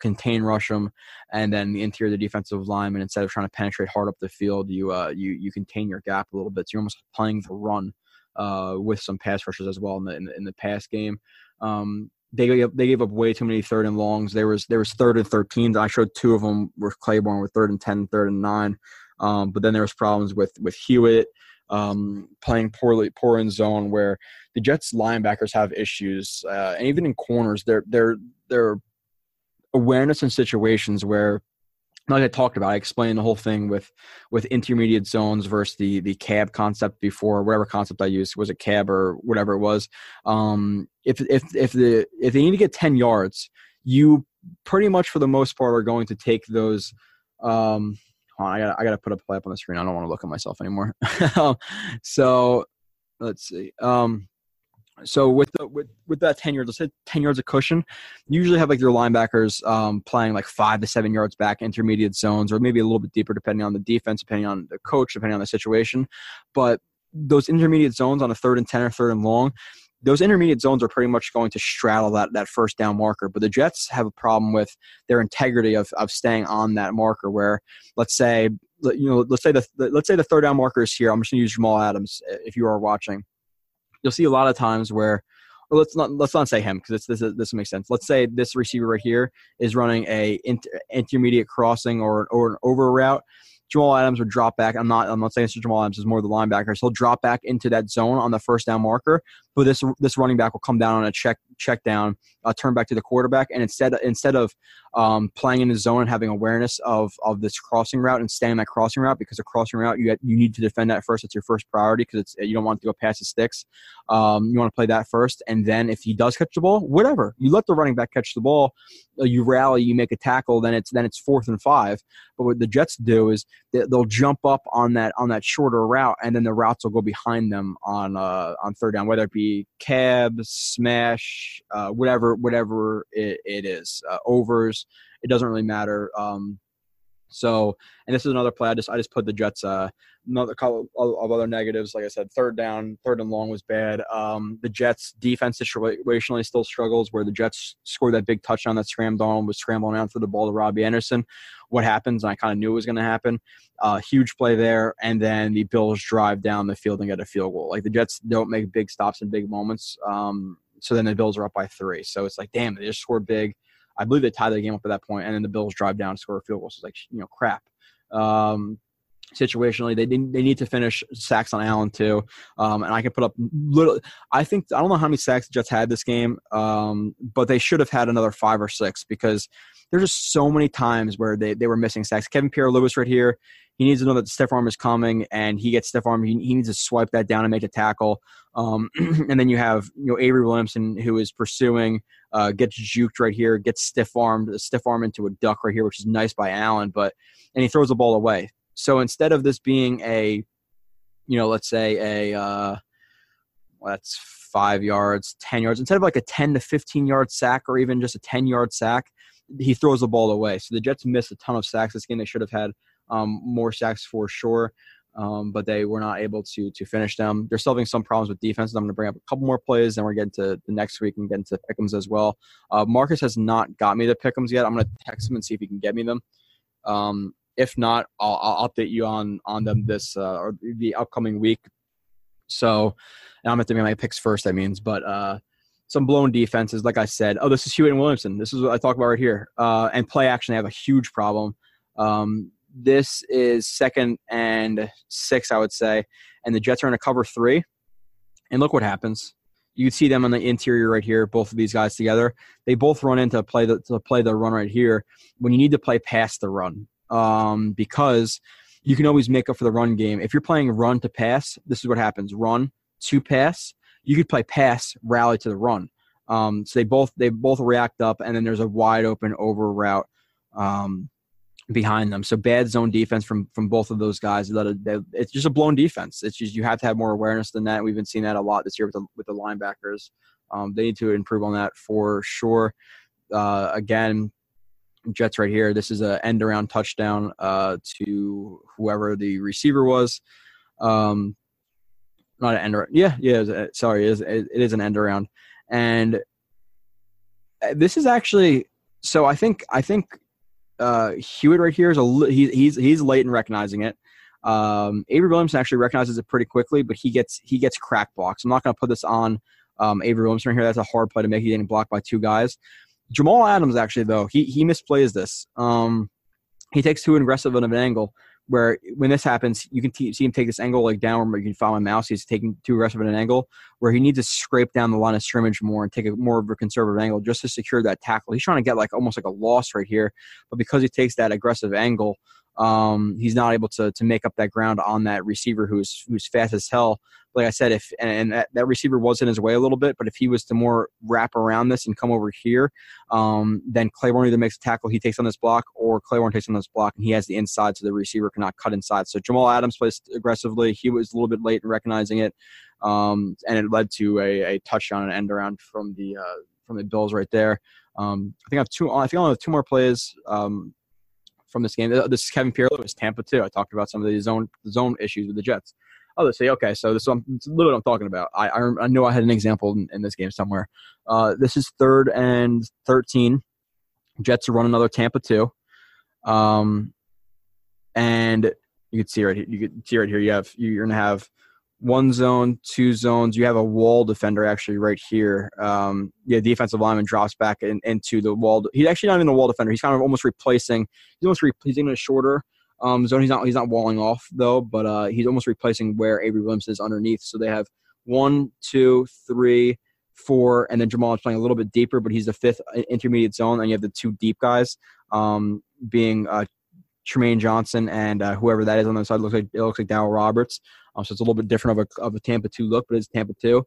contain rush them, and then the interior of the defensive lineman, instead of trying to penetrate hard up the field, you contain your gap a little bit. So you're almost playing the run with some pass rushes as well in the pass game. They gave up way too many third and longs. There was 3rd and 13. I showed 2 of them with Claiborne with 3rd and 10, 3rd and 9. But then there was problems with Hewitt playing poor in zone, where the Jets linebackers have issues, and even in corners, their awareness in situations where. Like I talked about, I explained the whole thing with intermediate zones versus the cab concept before, whatever concept I used was a cab or whatever it was. If they need to get 10 yards, you pretty much for the most part are going to take those. Hold on, I gotta put a play up on the screen. I don't want to look at myself anymore. So let's see. So with that 10 yards, let's say 10 yards of cushion, you usually have like your linebackers playing like 5 to 7 yards back, intermediate zones, or maybe a little bit deeper depending on the defense, depending on the coach, depending on the situation. But those intermediate zones on a 3rd and 10 or 3rd and long, those intermediate zones are pretty much going to straddle that first down marker. But the Jets have a problem with their integrity of staying on that marker. Where let's say the third down marker is here. I'm just going to use Jamal Adams if you are watching. You'll see a lot of times where, or let's not say him because this makes sense. Let's say this receiver right here is running a intermediate crossing or an over route. Jamal Adams would drop back. I'm not saying it's Jamal Adams, it's more the linebackers. He'll drop back into that zone on the first down marker. but this running back will come down on a check down, turn back to the quarterback, and instead of playing in the zone and having awareness of this crossing route and staying that crossing route, because a crossing route you need to defend that first. It's your first priority because you don't want to go past the sticks. You want to play that first, and then if he does catch the ball, whatever, you let the running back catch the ball, you rally, you make a tackle, then it's 4th and 5. But what the Jets do is they'll jump up on that shorter route, and then the routes will go behind them on third down, whether it be cab, smash, whatever it is, overs. It doesn't really matter. And this is another play. I just put the Jets. Another couple of other negatives. Like I said, third and long was bad. The Jets' defense situationally still struggles, where the Jets scored that big touchdown that Sam Darnold was scrambling out for the ball to Robby Anderson. What happens? And I kind of knew it was going to happen. Huge play there, and then the Bills drive down the field and get a field goal. Like, the Jets don't make big stops in big moments. So then the Bills are up by 3. So it's like, damn, they just scored big. I believe they tied the game up at that point, and then the Bills drive down and score a field goal. So it's like, crap. Situationally, they need to finish sacks on Allen too. And I can put up little. I don't know how many sacks the Jets had this game, but they should have had another 5 or 6, because there's just so many times where they were missing sacks. Kevin Pierre-Louis right here, he needs to know that the stiff arm is coming, and he gets stiff arm. He needs to swipe that down and make a tackle. And then you have Avery Williamson, who is pursuing, gets juked right here, gets stiff arm into a duck right here, which is nice by Allen, and he throws the ball away. So instead of this being a, let's say a, that's 5 yards, 10 yards, instead of like a 10 to 15 yard sack, or even just a 10 yard sack, he throws the ball away. So the Jets missed a ton of sacks this game. They should have had more sacks for sure, but they were not able to finish them. They're solving some problems with defenses. I'm going to bring up a couple more plays, then we're getting to the next week and getting to pick'ems as well. Marcus has not got me the pick'ems yet. I'm going to text him and see if he can get me them. If not, I'll update you on them this or the upcoming week. So, and I'm going to make my picks first, that means. But some blown defenses, like I said. Oh, this is Hewitt and Williamson. This is what I talk about right here. And play action, they have a huge problem. This is 2nd and 6, I would say. And the Jets are in a cover 3. And look what happens. You can see them on the interior right here, both of these guys together. They both run in to play the run right here when you need to play past the run. Because you can always make up for the run game. If you're playing run to pass, this is what happens. Run to pass. You could play pass, rally to the run. So they both react up, and then there's a wide open over route behind them. So bad zone defense from both of those guys. It's just a blown defense. It's just you have to have more awareness than that. We've been seeing that a lot this year with the linebackers. They need to improve on that for sure. Again, Jets right here. This is an end-around touchdown to whoever the receiver was. Not an end-around. Yeah. Sorry, it is an end-around. And this is actually – so I think Hewitt right here is he's late in recognizing it. Avery Williamson actually recognizes it pretty quickly, but he gets crack blocks. I'm not going to put this on Avery Williamson right here. That's a hard play to make. He's getting blocked by two guys. Jamal Adams, actually, though, he misplays this. He takes too aggressive of an angle where when this happens, you can see him take this angle like downward, where you can follow him out. He's taking too aggressive of an angle where he needs to scrape down the line of scrimmage more and take more of a conservative angle just to secure that tackle. He's trying to get almost like a loss right here, but because he takes that aggressive angle, he's not able to make up that ground on that receiver who's fast as hell. Like I said, that receiver was in his way a little bit, but if he was to more wrap around this and come over here, then Claiborne either makes a tackle, he takes on this block, or Claiborne takes on this block, and he has the inside, so the receiver cannot cut inside. So Jamal Adams plays aggressively. He was a little bit late in recognizing it, and it led to a touchdown and end around from the Bills right there. I think I only have 2 more plays from this game. This is Kevin Pierre-Louis, Tampa too. I talked about some of the zone issues with the Jets. Oh, let's see. Okay, so this is literally what I'm talking about. I know I had an example in this game somewhere. This is 3rd and 13. Jets run another Tampa 2, and you can see right here. You're gonna have 1 zone, 2 zones. You have a wall defender actually right here. Defensive lineman drops back into the wall. He's actually not even a wall defender. He's kind of almost replacing. He's almost replacing a shorter zone. He's not walling off though, but he's almost replacing where Avery Williams is underneath. So they have One, two, three, four, and then Jamal is playing a little bit deeper, but he's the fifth intermediate zone, and you have the two deep guys being Trumaine Johnson and whoever that is on the side. It looks like Dowell Roberts. So it's a little bit different of a Tampa 2 look, but it's Tampa 2.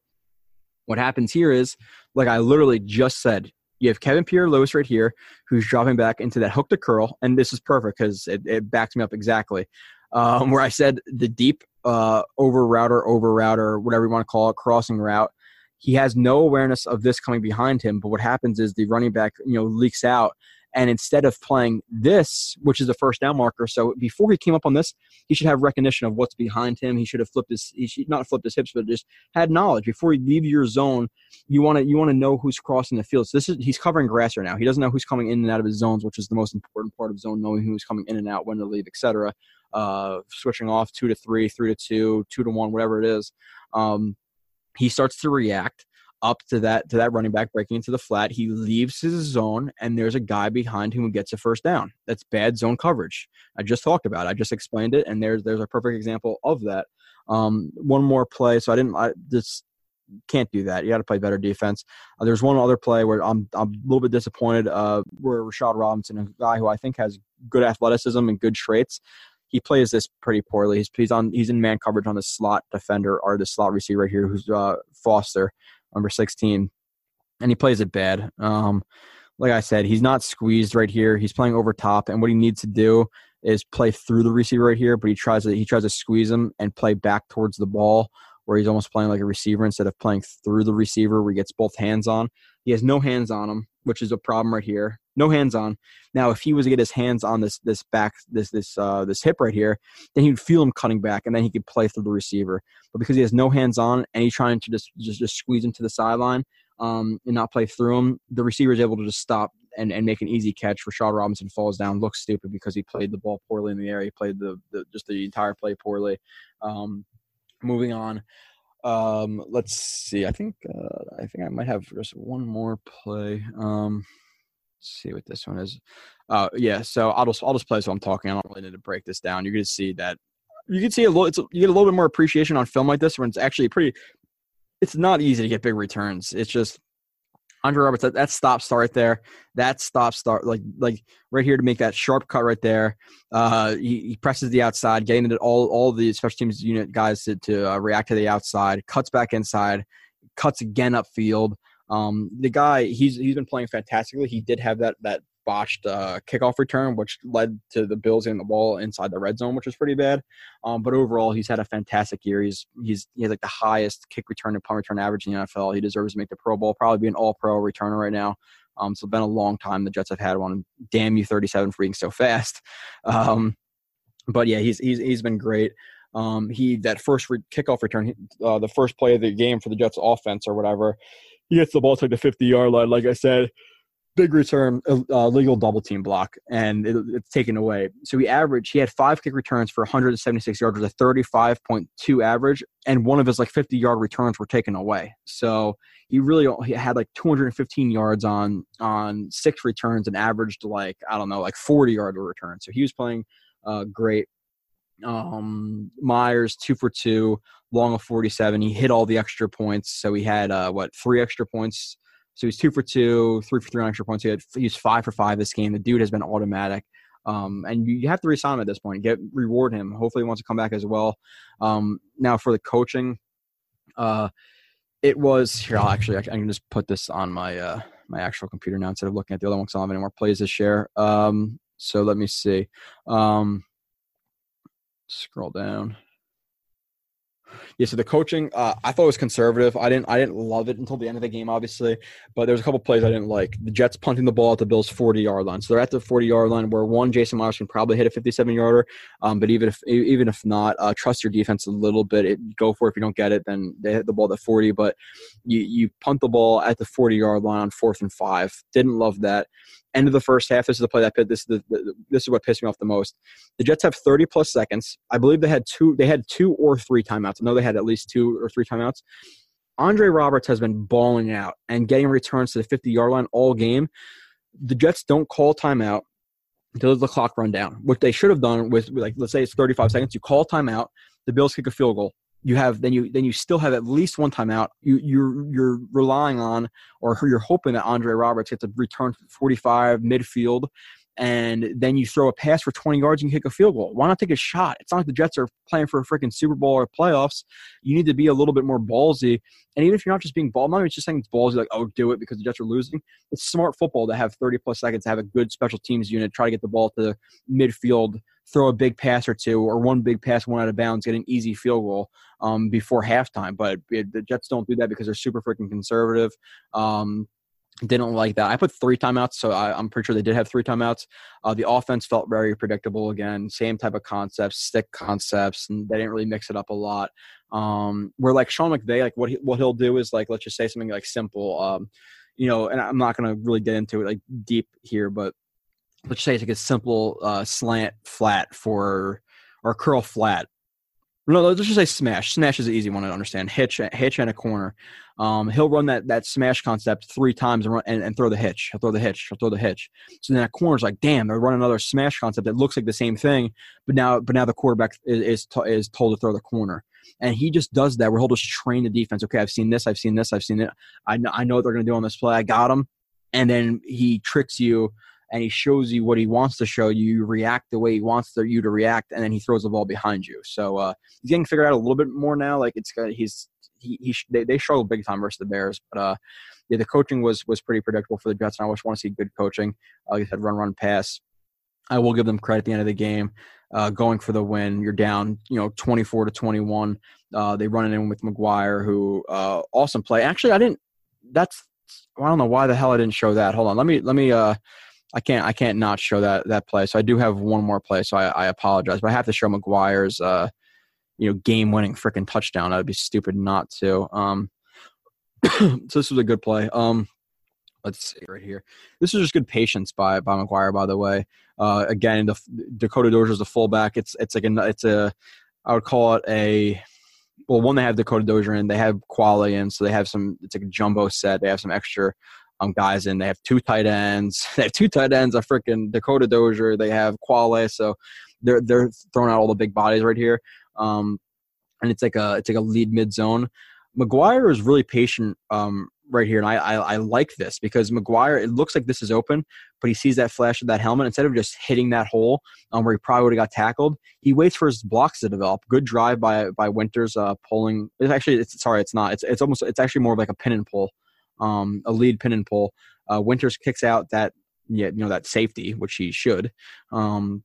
What happens here is, like I literally just said, you have Kevin Pierre-Louis right here who's dropping back into that hook to curl, and this is perfect because it backs me up exactly. Where I said the deep over router, whatever you want to call it, crossing route. He has no awareness of this coming behind him, but what happens is the running back, leaks out. And instead of playing this, which is the first down marker, so before he came up on this, he should have recognition of what's behind him. He should have not flipped his hips, but just had knowledge. Before you leave your zone, you want to know who's crossing the field. So he's covering grass right now. He doesn't know who's coming in and out of his zones, which is the most important part of zone, knowing who's coming in and out, when to leave, etc. Switching off 2 to 3, 3 to 2, 2 to 1, whatever it is. He starts to react up to that running back breaking into the flat. He leaves his zone, and there's a guy behind him who gets a first down. That's bad zone coverage. I just talked about it. I just explained it, and there's a perfect example of that. One more play. So I just can't do that. You got to play better defense. There's one other play where I'm a little bit disappointed. Where Rashad Robinson, a guy who I think has good athleticism and good traits, he plays this pretty poorly. He's in man coverage on the slot defender or the slot receiver right here, who's Foster, number 16, and he plays it bad. Like I said, he's not squeezed right here. He's playing over top, and what he needs to do is play through the receiver right here. But he tries to squeeze him and play back towards the ball, where he's almost playing like a receiver instead of playing through the receiver, where he gets both hands on. He has no hands on him, which is a problem right here. No hands on. Now, if he was to get his hands on this hip right here, then he'd feel him cutting back, and then he could play through the receiver. But because he has no hands on, and he's trying to just squeeze him to the sideline and not play through him, the receiver is able to just stop and make an easy catch. Rashad Robinson falls down, looks stupid because he played the ball poorly in the air. He played the entire play poorly. Moving on. Let's see. I think I might have just one more play. See what this one is. So I'll just play. So I'm talking. I don't really need to break this down. You're gonna see that. You can see a little. You get a little bit more appreciation on film like this when it's actually pretty. It's not easy to get big returns. It's just Andre Roberts. That stop start there. That stop start like right here to make that sharp cut right there. He presses the outside, getting into all the special teams unit guys to react to the outside. Cuts back inside. Cuts again upfield. The guy, he's been playing fantastically. He did have that botched kickoff return, which led to the Bills getting the ball inside the red zone, which was pretty bad. But overall, he's had a fantastic year. He has like the highest kick return and punt return average in the NFL. He deserves to make the Pro Bowl, probably be an All-Pro returner right now. So it's been a long time the Jets have had one. Damn you, 37, for being so fast. But yeah, he's been great. That first kickoff return, the first play of the game for the Jets offense or whatever. He gets the ball to the 50-yard line, like I said. Big return, illegal double-team block, and it's taken away. So he had 5 kick returns for 176 yards, with a 35.2 average, and one of his, 50-yard returns were taken away. So he had, 215 yards on 6 returns and averaged, 40-yard return. So he was playing great. Myers 2 for 2, long of 47. He hit all the extra points, so he had 3 extra points. So he's 2 for 2, 3 for 3 on extra points. He's 5 for 5 this game. The dude has been automatic, and you have to resign him at this point. Reward him. Hopefully, he wants to come back as well. Now for the coaching, it was here. I can just put this on my my actual computer now instead of looking at the other one because I don't have any more plays this year. So let me see. Scroll down. Yeah, so the coaching, I thought it was conservative. I didn't love it until the end of the game, obviously. But there's a couple plays I didn't like. The Jets punting the ball at the Bills' 40-yard line. So they're at the 40-yard line where, one, Jason Myers can probably hit a 57-yarder. But even if not, trust your defense a little bit. Go for it. If you don't get it, then they hit the ball at 40. But you punt the ball at the 40-yard line on 4th and 5. Didn't love that. End of the first half, this is the play that this is what pissed me off the most. The Jets have 30-plus seconds. I believe they had two or three timeouts. I know they had at least 2 or 3 timeouts. Andre Roberts has been balling out and getting returns to the 50-yard line all game. The Jets don't call timeout until the clock run down, which they should have done with let's say it's 35 seconds. You call timeout, the Bills kick a field goal. you still have at least one timeout. You're relying on, or you're hoping that Andre Roberts gets a return from 45 midfield, and then you throw a pass for 20 yards and kick a field goal. Why not take a shot? It's not like the Jets are playing for a freaking Super Bowl or playoffs. You need to be a little bit more ballsy. And even if you're not just being ballsy, it's just saying it's ballsy, like, oh, do it because the Jets are losing. It's smart football to have 30-plus seconds to have a good special teams unit, try to get the ball to the midfield, throw a big pass or two, or one big pass, one out of bounds, get an easy field goal before halftime. But the Jets don't do that because they're super freaking conservative. Didn't like that. I put three timeouts, so I'm pretty sure they did have three timeouts. The offense felt very predictable again. Same type of concepts, stick concepts, and they didn't really mix it up a lot. Where like Sean McVay, like what he'll do is, like, let's just say something like simple, and I'm not going to really get into it like deep here, but let's say it's like a simple slant flat or curl flat. No, let's just say smash. Smash is an easy one to understand. Hitch and a corner. He'll run that smash concept three times and throw the hitch. He'll throw the hitch. He'll throw the hitch. So then that corner's like, damn, they'll run another smash concept that looks like the same thing, but now the quarterback is told to throw the corner. And he just does that where he'll just train the defense. Okay, I've seen this. I've seen this. I've seen it. I know what they're going to do on this play. I got him. And then he tricks you. And he shows you what he wants to show you. You react the way he wants you to react, and then he throws the ball behind you. So he's getting figured out a little bit more now. Like they struggled big time versus the Bears, but the coaching was pretty predictable for the Jets, and I just want to see good coaching. Like I said, run, pass. I will give them credit at the end of the game, going for the win. You're down, 24-21. They run it in with McGuire, who awesome play. Actually, I don't know why the hell I didn't show that. Hold on, let me. I can't not show that play. So I do have one more play. So I apologize, but I have to show McGuire's, game-winning freaking touchdown. That'd be stupid not to. So this was a good play. Let's see right here. This was just good patience by McGuire, by the way. Again, the Dakota Dozier is the fullback. They have Dakota Dozier in. They have Quali in, so they have it's like a jumbo set. They have some extra. Guys in. They have two tight ends. A freaking Dakota Dozier. They have Quale. So they're throwing out all the big bodies right here. And it's like a lead mid zone. McGuire is really patient right here, and I like this because McGuire. It looks like this is open, but he sees that flash of that helmet. Instead of just hitting that hole where he probably would have got tackled, he waits for his blocks to develop. Good drive by Winters pulling. It's actually more of like a pin and pull. A lead pin and pull. Winters kicks out that safety, which he should. And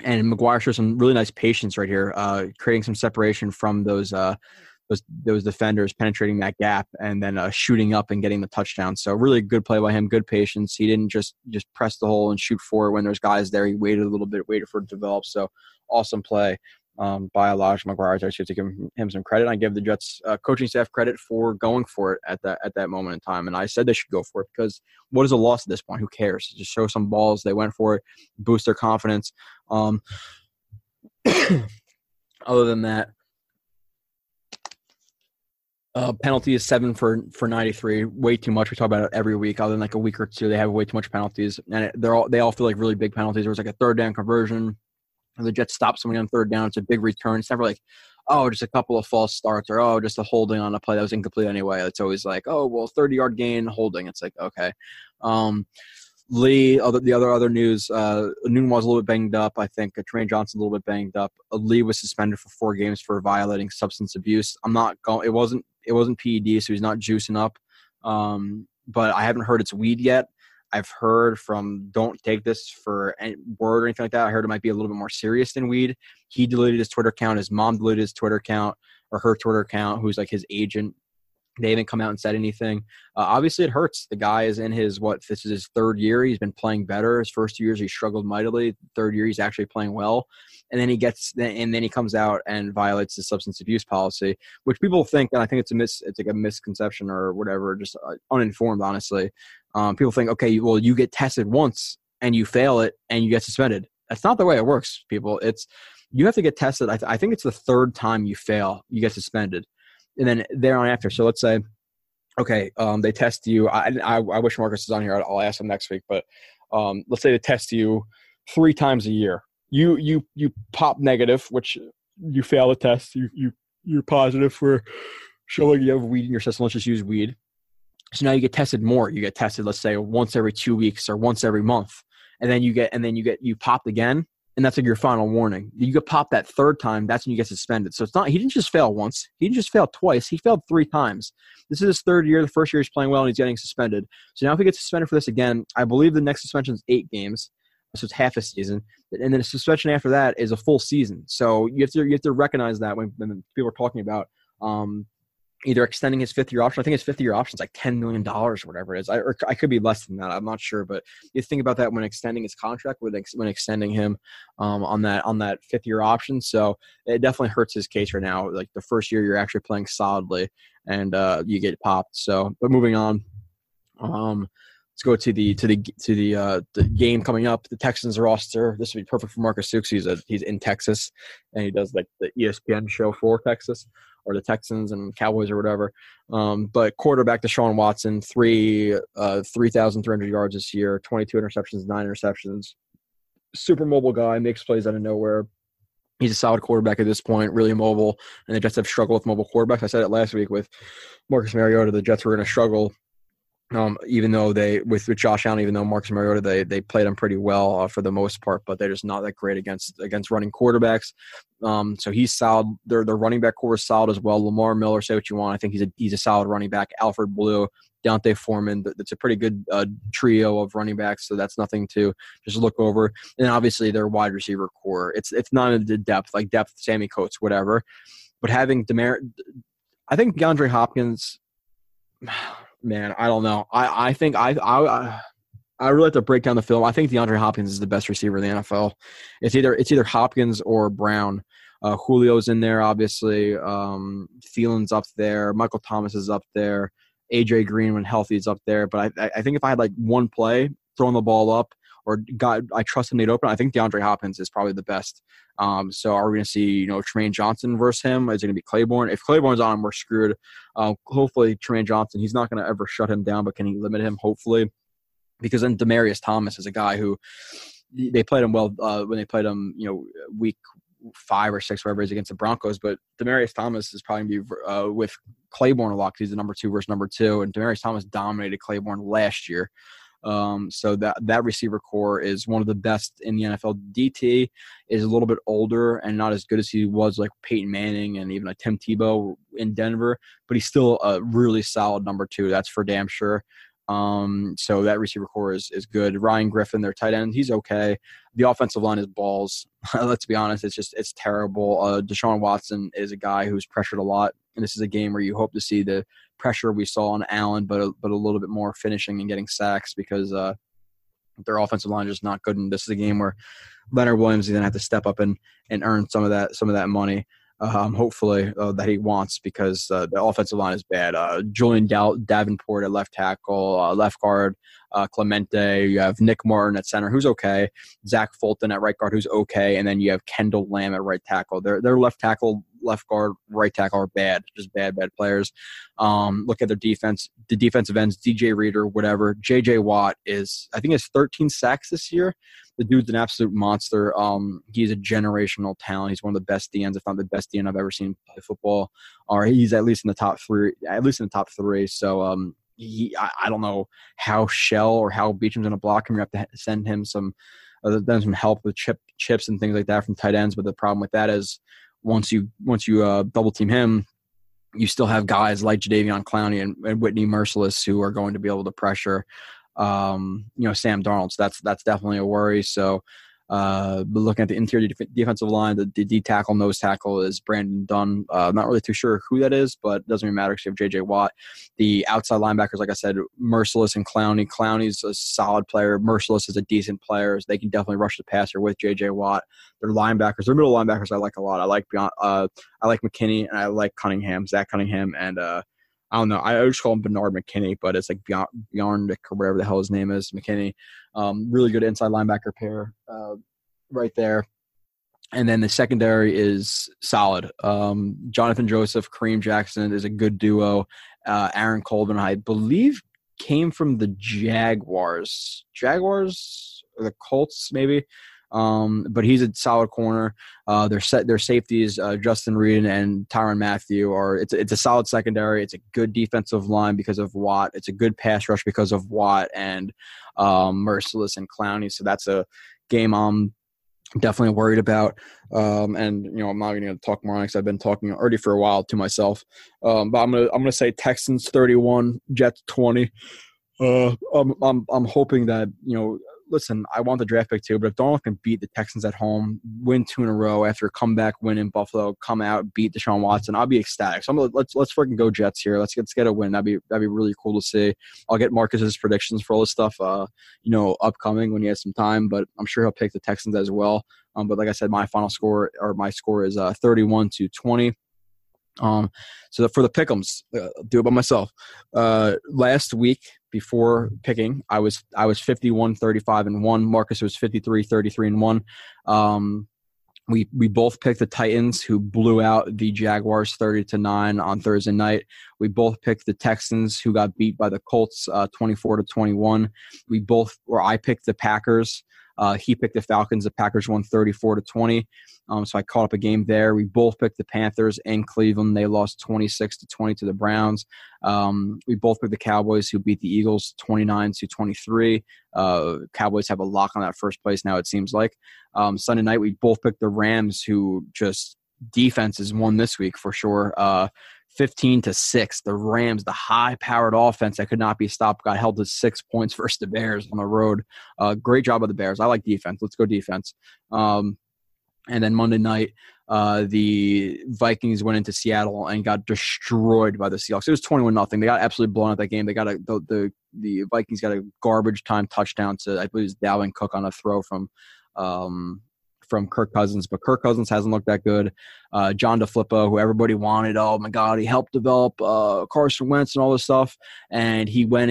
McGuire shows some really nice patience right here, creating some separation from those defenders, penetrating that gap, and then shooting up and getting the touchdown. So really good play by him, good patience. He didn't just press the hole and shoot for it when there's guys there. He waited a little bit, waited for it to develop. So awesome play. By Elijah McGuire. I should give him some credit. I give the Jets coaching staff credit for going for it at that moment in time. And I said they should go for it because what is a loss at this point? Who cares? Just show some balls. They went for it, boost their confidence. Other than that, penalty is 7 for 93. Way too much. We talk about it every week. Other than like a week or two, they have way too much penalties, and they all feel like really big penalties. There was like a third down conversion. The Jets stop somebody on third down. It's a big return. It's never like, oh, just a couple of false starts or, oh, just a holding on a play that was incomplete anyway. It's always like, oh, well, 30-yard gain, holding. It's like, okay. Lee, the other news, Enunwa was a little bit banged up. I think Trumaine Johnson a little bit banged up. Lee was suspended for 4 games for violating substance abuse. It wasn't PED, so he's not juicing up. But I haven't heard it's weed yet. I've heard from don't take this for any word or anything like that. I heard it might be a little bit more serious than weed. He deleted his Twitter account. His mom deleted his Twitter account or her Twitter account, who's like his agent. They haven't come out and said anything. Obviously, it hurts. The guy is in this is his 3rd year. He's been playing better. His first 2 years, he struggled mightily. 3rd year, he's actually playing well. And then he comes out and violates the substance abuse policy, which people think, and I think it's like a misconception or whatever, just uninformed, honestly. People think, okay, well, you get tested once and you fail it and you get suspended. That's not the way it works, people. You have to get tested. I think it's the 3rd time you fail, you get suspended. And then thereon after. So let's say, okay, they test you. I wish Marcus is on here. I'll ask him next week. But let's say they test you 3 times a year. You pop negative, which you fail the test. You you're positive for showing you have weed in your system. Let's just use weed. So now you get tested more. You get tested, let's say, once every 2 weeks or once every month. And then you popped again, and that's like your final warning. You get popped that third time, that's when you get suspended. So it's not, he didn't just fail once. He didn't just fail twice. He failed three times. This is his third year. The first year he's playing well, and he's getting suspended. So now if he gets suspended for this again, I believe the next suspension is 8 games. So it's half a season. And then a suspension after that is a full season. So you have to recognize that when people are talking about either extending his 5th year option. I think his 5th year option is like $10 million or whatever it is. I could be less than that. I'm not sure, but you think about that when extending his contract, when extending him on that 5th year option. So it definitely hurts his case right now. Like the first year you're actually playing solidly and you get popped. So, but moving on, let's go to the game coming up. The Texans roster. This would be perfect for Marcus Sooks. He's in Texas and he does like the ESPN show for Texas, or the Texans and Cowboys or whatever. But quarterback Deshaun Watson, 3,300 yards this year, 22 interceptions, 9 interceptions. Super mobile guy, makes plays out of nowhere. He's a solid quarterback at this point, really mobile. And the Jets have struggled with mobile quarterbacks. I said it last week with Marcus Mariota, the Jets were going to struggle. Even though with Josh Allen, even though Marcus Mariota, they played him pretty well for the most part, but they're just not that great against running quarterbacks. So he's solid. Their running back core is solid as well. Lamar Miller, say what you want. I think he's a solid running back. Alfred Blue, Deontay Foreman. That's a pretty good trio of running backs. So that's nothing to just look over. And obviously their wide receiver core. It's not in the depth, like depth, Sammy Coates, whatever. But having I think DeAndre Hopkins. Man, I don't know. I think I really have to break down the film. I think DeAndre Hopkins is the best receiver in the NFL. It's either Hopkins or Brown. Julio's in there, obviously. Thielen's up there. Michael Thomas is up there. AJ Green, when healthy, is up there. But I think if I had like one play throwing the ball up, or I trust him to open, I think DeAndre Hopkins is probably the best. So are we going to see, Trumaine Johnson versus him? Is it going to be Claiborne? If Claiborne's on him, we're screwed. Hopefully Trumaine Johnson, he's not going to ever shut him down, but can he limit him? Hopefully. Because then Demaryius Thomas is a guy who they played him well when they played him, week 5 or 6, whatever it is, against the Broncos. But Demaryius Thomas is probably going to be with Claiborne a lot because he's the #2 versus #2. And Demaryius Thomas dominated Claiborne last year. So that receiver core is one of the best in the NFL. DT is a little bit older and not as good as he was like Peyton Manning and even like Tim Tebow in Denver, but he's still a really solid #2. That's for damn sure. So that receiver core is good. Ryan Griffin, their tight end, he's okay. The offensive line is balls. Let's be honest. It's terrible. Deshaun Watson is a guy who's pressured a lot. And this is a game where you hope to see the pressure we saw on Allen, but a little bit more finishing and getting sacks because their offensive line is just not good. And this is a game where Leonard Williams is going to have to step up and earn some of that money, hopefully, that he wants because the offensive line is bad. Julian Davenport at left tackle, left guard, Clemente. You have Nick Martin at center, who's okay. Zach Fulton at right guard, who's okay. And then you have Kendall Lamb at right tackle. Their left tackle, left guard, right tackle are bad, just bad players. Look at their defense, the defensive ends, DJ Reader, whatever. JJ Watt has 13 sacks this year. The dude's an absolute monster. He's a generational talent. He's one of the best DNs, if not the best DN I've ever seen play football, or he's at least in the top three. So, I don't know how Shell or how Beachum's going to block him. You have to send him some help with chips and things like that from tight ends. But the problem with that is once you double team him, you still have guys like Jadeveon Clowney and Whitney Merciless who are going to be able to pressure, Sam Darnold. So that's definitely a worry. So, but looking at the interior defensive line, the D tackle, nose tackle is Brandon Dunn. Not really too sure who that is, but it doesn't really matter because you have JJ Watt. The outside linebackers, like I said, Merciless and Clowney. Clowney's a solid player. Merciless is a decent player. They can definitely rush the passer with JJ Watt. Their linebackers, their middle linebackers, I like a lot. I like McKinney and I like Cunningham, Zach Cunningham, and I don't know. I always call him Bernard McKinney, but it's like Bjarnick or whatever the hell his name is, McKinney. Really good inside linebacker pair right there. And then the secondary is solid. Jonathan Joseph, Kareem Jackson is a good duo. Aaron Colvin, I believe, came from the Jaguars. Jaguars or the Colts, maybe. But he's a solid corner. Their safeties, Justin Reed and Tyrann Mathieu, it's a solid secondary. It's a good defensive line because of Watt. It's a good pass rush because of Watt and Merciless and Clowney. So that's a game I'm definitely worried about. And I'm not going to talk more because I've been talking already for a while to myself. But I'm gonna say Texans 31, Jets 20. I'm hoping that Listen, I want the draft pick too, but if Donald can beat the Texans at home, win two in a row after a comeback win in Buffalo, come out, beat Deshaun Watson, I'll be ecstatic. So let's freaking go Jets here. Let's get a win. That'd be really cool to see. I'll get Marcus's predictions for all this stuff, upcoming when he has some time. But I'm sure he'll pick the Texans as well. But like I said, my score is 31-20. So for the pick'ems, do it by myself. Last week before picking, I was 51-35-1. Marcus was 53-33-1. We both picked the Titans, who blew out the Jaguars 30-9 on Thursday night. We both picked the Texans, who got beat by the Colts 24-21. I picked the Packers. He picked the Falcons. The Packers won 34-20. So I caught up a game there. We both picked the Panthers in Cleveland. They lost 26-20 to the Browns. We both picked the Cowboys, who beat the Eagles 29-23. Cowboys have a lock on that first place now, it seems like. Sunday night, we both picked the Rams, who just defenses won this week for sure. 15-6, the Rams, the high-powered offense that could not be stopped, got held to 6 points versus the Bears on the road. Great job of the Bears. I like defense. Let's go defense. And then Monday night, the Vikings went into Seattle and got destroyed by the Seahawks. It was 21-0. They got absolutely blown out that game. They got the Vikings got a garbage time touchdown to, I believe it was Dalvin Cook on a throw from Kirk Cousins, but Kirk Cousins hasn't looked that good. John DeFilippo, who everybody wanted, oh my God, he helped develop Carson Wentz and all this stuff, and he went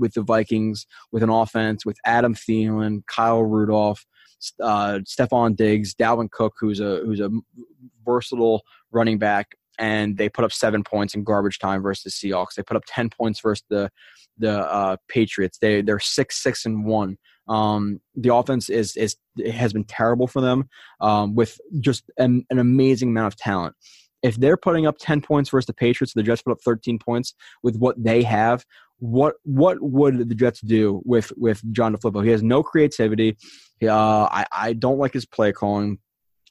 with the Vikings with an offense with Adam Thielen, Kyle Rudolph, Stephon Diggs, Dalvin Cook, who's a versatile running back, and they put up 7 points in garbage time versus the Seahawks. They put up 10 points versus the Patriots. They're 6-6-1. The offense has been terrible for them, with just an amazing amount of talent. If they're putting up 10 points versus the Patriots, the Jets put up 13 points with what they have. What would the Jets do with John DeFilippo? He has no creativity. I don't like his play calling.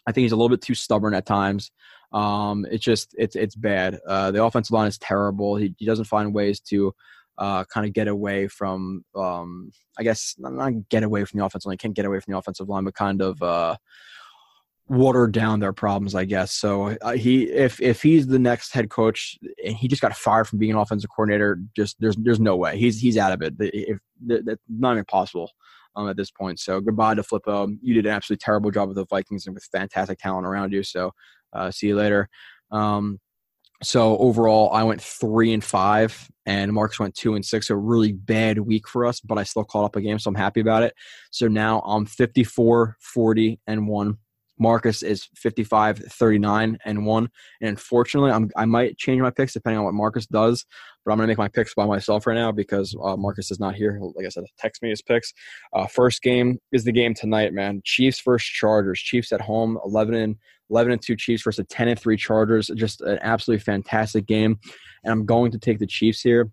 I think he's a little bit too stubborn at times. It's bad. The offensive line is terrible. He doesn't find ways to kind of get away from, I guess, not get away from the offensive line. Can't get away from the offensive line, but kind of water down their problems, I guess. So if he's the next head coach, and he just got fired from being an offensive coordinator, just there's no way. He's out of it. That's not even possible at this point. So goodbye to DeFilippo. You did an absolutely terrible job with the Vikings and with fantastic talent around you. So see you later. So overall, I went 3-5, and Marcus went 2-6. A really bad week for us, but I still caught up a game, so I'm happy about it. So now I'm 54-40-1. Marcus is 55-39-1. And unfortunately, I might change my picks depending on what Marcus does, but I'm going to make my picks by myself right now because Marcus is not here. Like I said, text me his picks. First game is the game tonight, man. Chiefs versus Chargers. Chiefs at home, 11-2 Chiefs versus 10-3 Chargers. Just an absolutely fantastic game. And I'm going to take the Chiefs here.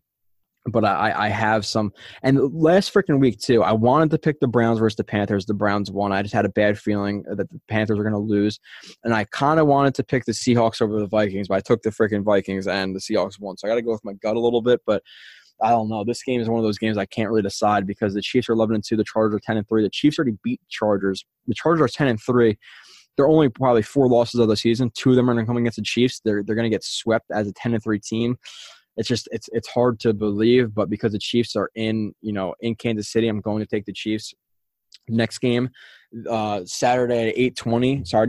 But I have some – and last freaking week, too, I wanted to pick the Browns versus the Panthers. The Browns won. I just had a bad feeling that the Panthers were going to lose. And I kind of wanted to pick the Seahawks over the Vikings, but I took the freaking Vikings and the Seahawks won. So I got to go with my gut a little bit, but I don't know. This game is one of those games I can't really decide because the Chiefs are 11-2, the Chargers are 10-3. The Chiefs already beat the Chargers. The Chargers are 10-3. They're only probably 4 losses of the season. 2 of them are going to come against the Chiefs. They're going to get swept as a 10-3 team. It's just it's hard to believe, but because the Chiefs are in Kansas City, I'm going to take the Chiefs. Next game, Saturday at 8:20. So I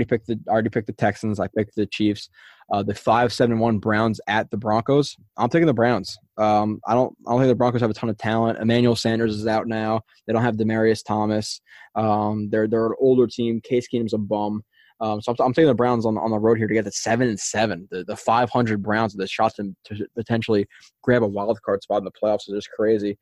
already picked the Texans. I picked the Chiefs. The 5-7-1 Browns at the Broncos. I'm taking the Browns. I don't think the Broncos have a ton of talent. Emmanuel Sanders is out now. They don't have Demaryius Thomas. They're an older team. Case Keenum's a bum. So I'm taking the Browns on the road here to get the 7-7, the 500 Browns with a shot to potentially grab a wild card spot in the playoffs. It's just crazy.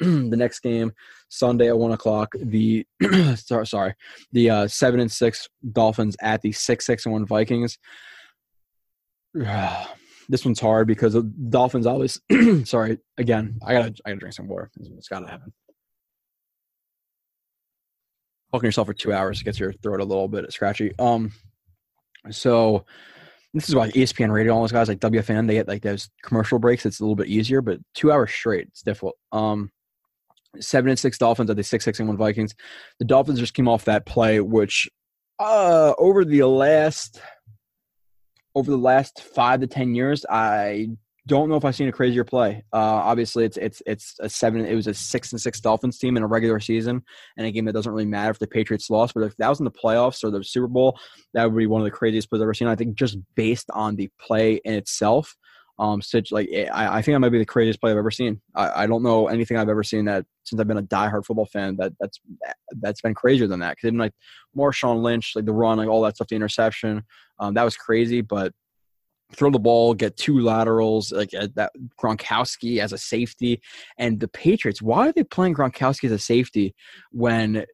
The next game, Sunday at 1 o'clock. The 7-6 Dolphins at the 6-1 Vikings. This one's hard because the Dolphins always. Sorry, again, I gotta drink some water. It's gotta happen. Talking yourself for 2 hours gets your throat a little bit scratchy. So this is why ESPN Radio, all those guys like WFN, they get like those commercial breaks. It's a little bit easier, but 2 hours straight, it's difficult. 7-6 Dolphins at the 6-1 Vikings. The Dolphins just came off that play, which over the last 5 to 10 years, I don't know if I've seen a crazier play. Obviously, it was a 6-6 Dolphins team in a regular season and a game that doesn't really matter if the Patriots lost. But if that was in the playoffs or the Super Bowl, that would be one of the craziest plays I've ever seen. I think just based on the play in itself, I think that might be the craziest play I've ever seen. I don't know anything I've ever seen that since I've been a diehard football fan that's been crazier than that. Because even like Marshawn Lynch, like the run, like all that stuff, the interception, that was crazy, but. Throw the ball, get two laterals, like that Gronkowski as a safety. And the Patriots, why are they playing Gronkowski as a safety when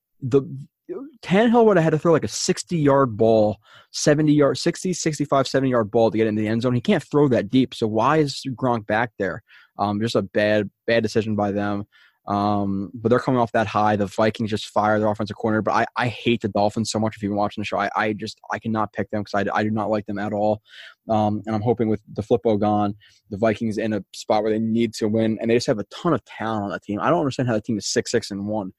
Tannehill would have had to throw like a 60-yard ball, 70-yard, 60, 65, 70-yard ball to get into the end zone? He can't throw that deep, so why is Gronk back there? Just a bad decision by them. But they're coming off that high. The Vikings just fire their offensive coordinator. But I hate the Dolphins so much. If you've been watching the show, I cannot pick them because I do not like them at all. And I'm hoping with the Flippo gone, the Vikings in a spot where they need to win, and they just have a ton of talent on that team. I don't understand how that team is 6-6-1.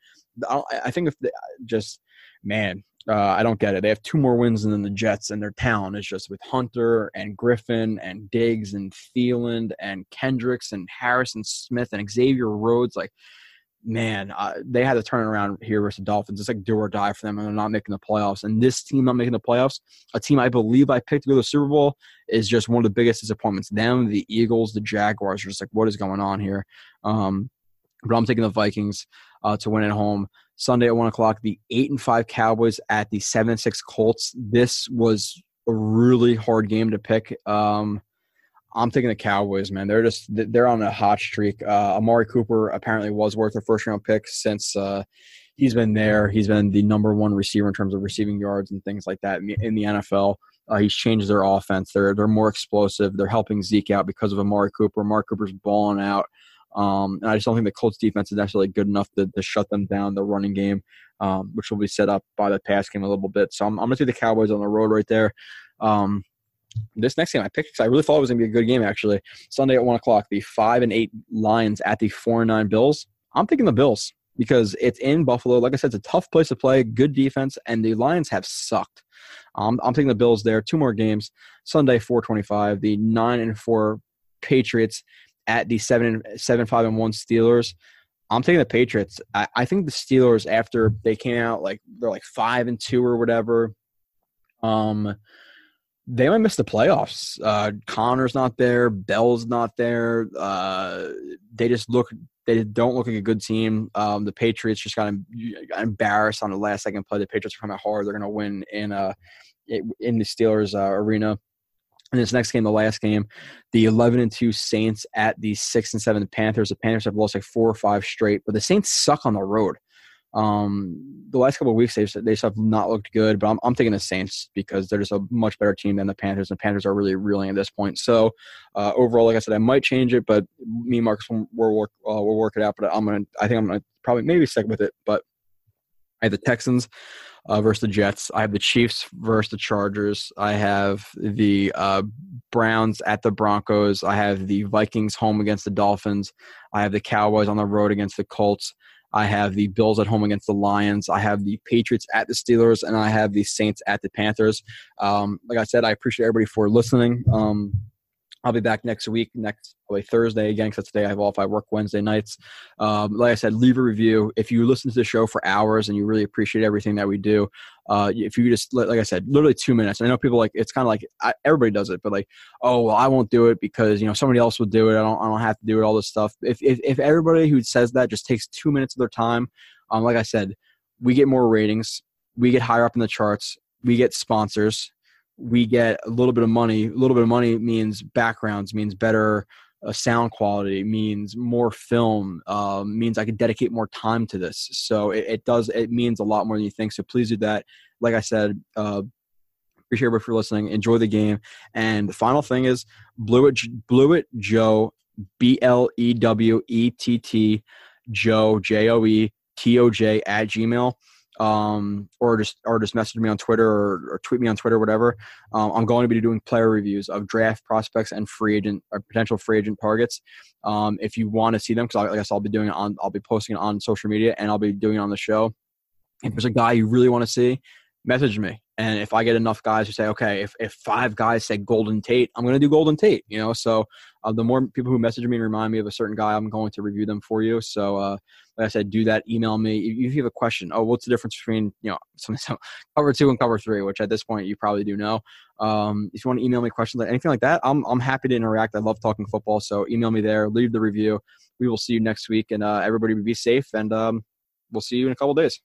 I think if they just man. I don't get it. They have two more wins than the Jets, and their talent is just with Hunter and Griffin and Diggs and Thielen and Kendricks and Harrison Smith and Xavier Rhodes. Like, man, they had to turn around here versus the Dolphins. It's like do or die for them, and they're not making the playoffs. And this team not making the playoffs, a team I believe I picked to go to the Super Bowl, is just one of the biggest disappointments. Them, the Eagles, the Jaguars are just like, what is going on here? But I'm taking the Vikings to win at home. Sunday at 1 o'clock, the 8-5 Cowboys at the 7-6 Colts. This was a really hard game to pick. I'm taking the Cowboys, man. They're on a hot streak. Amari Cooper apparently was worth a first round pick since he's been there. He's been the number one receiver in terms of receiving yards and things like that in the NFL. He's changed their offense. They're more explosive. They're helping Zeke out because of Amari Cooper. Amari Cooper's balling out. And I just don't think the Colts defense is necessarily good enough to shut them down, the running game, which will be set up by the pass game a little bit. So I'm going to take the Cowboys on the road right there. This next game I picked because I really thought it was going to be a good game, actually. Sunday at 1 o'clock, the 5-8 Lions at the 4-9 Bills. I'm taking the Bills because it's in Buffalo. Like I said, it's a tough place to play, good defense, and the Lions have sucked. I'm taking the Bills there. Two more games. Sunday, 4:25, the 9-4 Patriots at the 7-5-1 Steelers. I'm taking the Patriots. I think the Steelers, after they came out, like they're like 5-2 or whatever. They might miss the playoffs. Connor's not there. Bell's not there. They don't look like a good team. The Patriots just got embarrassed on the last second play. The Patriots are coming out hard. They're going to win in the Steelers arena. And this next game, the last game, the 11-2 Saints at the 6-7 Panthers. The Panthers have lost like 4 or 5 straight, but the Saints suck on the road. The last couple of weeks, they have not looked good, but I'm taking the Saints because they're just a much better team than the Panthers, and the Panthers are really reeling at this point. So overall, like I said, I might change it, but me and Marcus will work it out. But I think I'm gonna probably maybe stick with it. But I have the Texans versus the Jets. I have the Chiefs versus the Chargers. I have the Browns at the Broncos. I have the Vikings home against the Dolphins. I have the Cowboys on the road against the Colts. I have the Bills at home against the Lions. I have the Patriots at the Steelers, and I have the Saints at the Panthers. Like I said, I appreciate everybody for listening. I'll be back next probably Thursday again, because today I have off. I work Wednesday nights. Like I said, leave a review. If you listen to the show for hours and you really appreciate everything that we do, if you just, like I said, literally 2 minutes. I know people like, it's kind of like everybody does it, but like, oh, well, I won't do it because, you know, somebody else will do it. I don't have to do it, all this stuff. If everybody who says that just takes 2 minutes of their time, like I said, we get more ratings. We get higher up in the charts. We get sponsors. We get a little bit of money. A little bit of money means backgrounds, means better sound quality, means more film, means I can dedicate more time to this. So it means a lot more than you think. So please do that. Like I said, appreciate everybody for listening. Enjoy the game. And the final thing is Blewett Joe, BLEWETT, Joe, JOE TOJ at Gmail. Or just message me on Twitter or tweet me on Twitter, whatever. I'm going to be doing player reviews of draft prospects and free agent or potential free agent targets. If you want to see them, because I guess I'll be posting it on social media and I'll be doing it on the show. If there's a guy you really want to see, message me. And if I get enough guys who say, okay, if five guys say Golden Tate, I'm going to do Golden Tate, you know? So the more people who message me and remind me of a certain guy, I'm going to review them for you. So like I said, do that. Email me. If you have a question, oh, what's the difference between, you know, some cover 2 and cover 3, which at this point you probably do know. If you want to email me questions, anything like that, I'm happy to interact. I love talking football. So email me there, leave the review. We will see you next week, and everybody be safe, and we'll see you in a couple of days.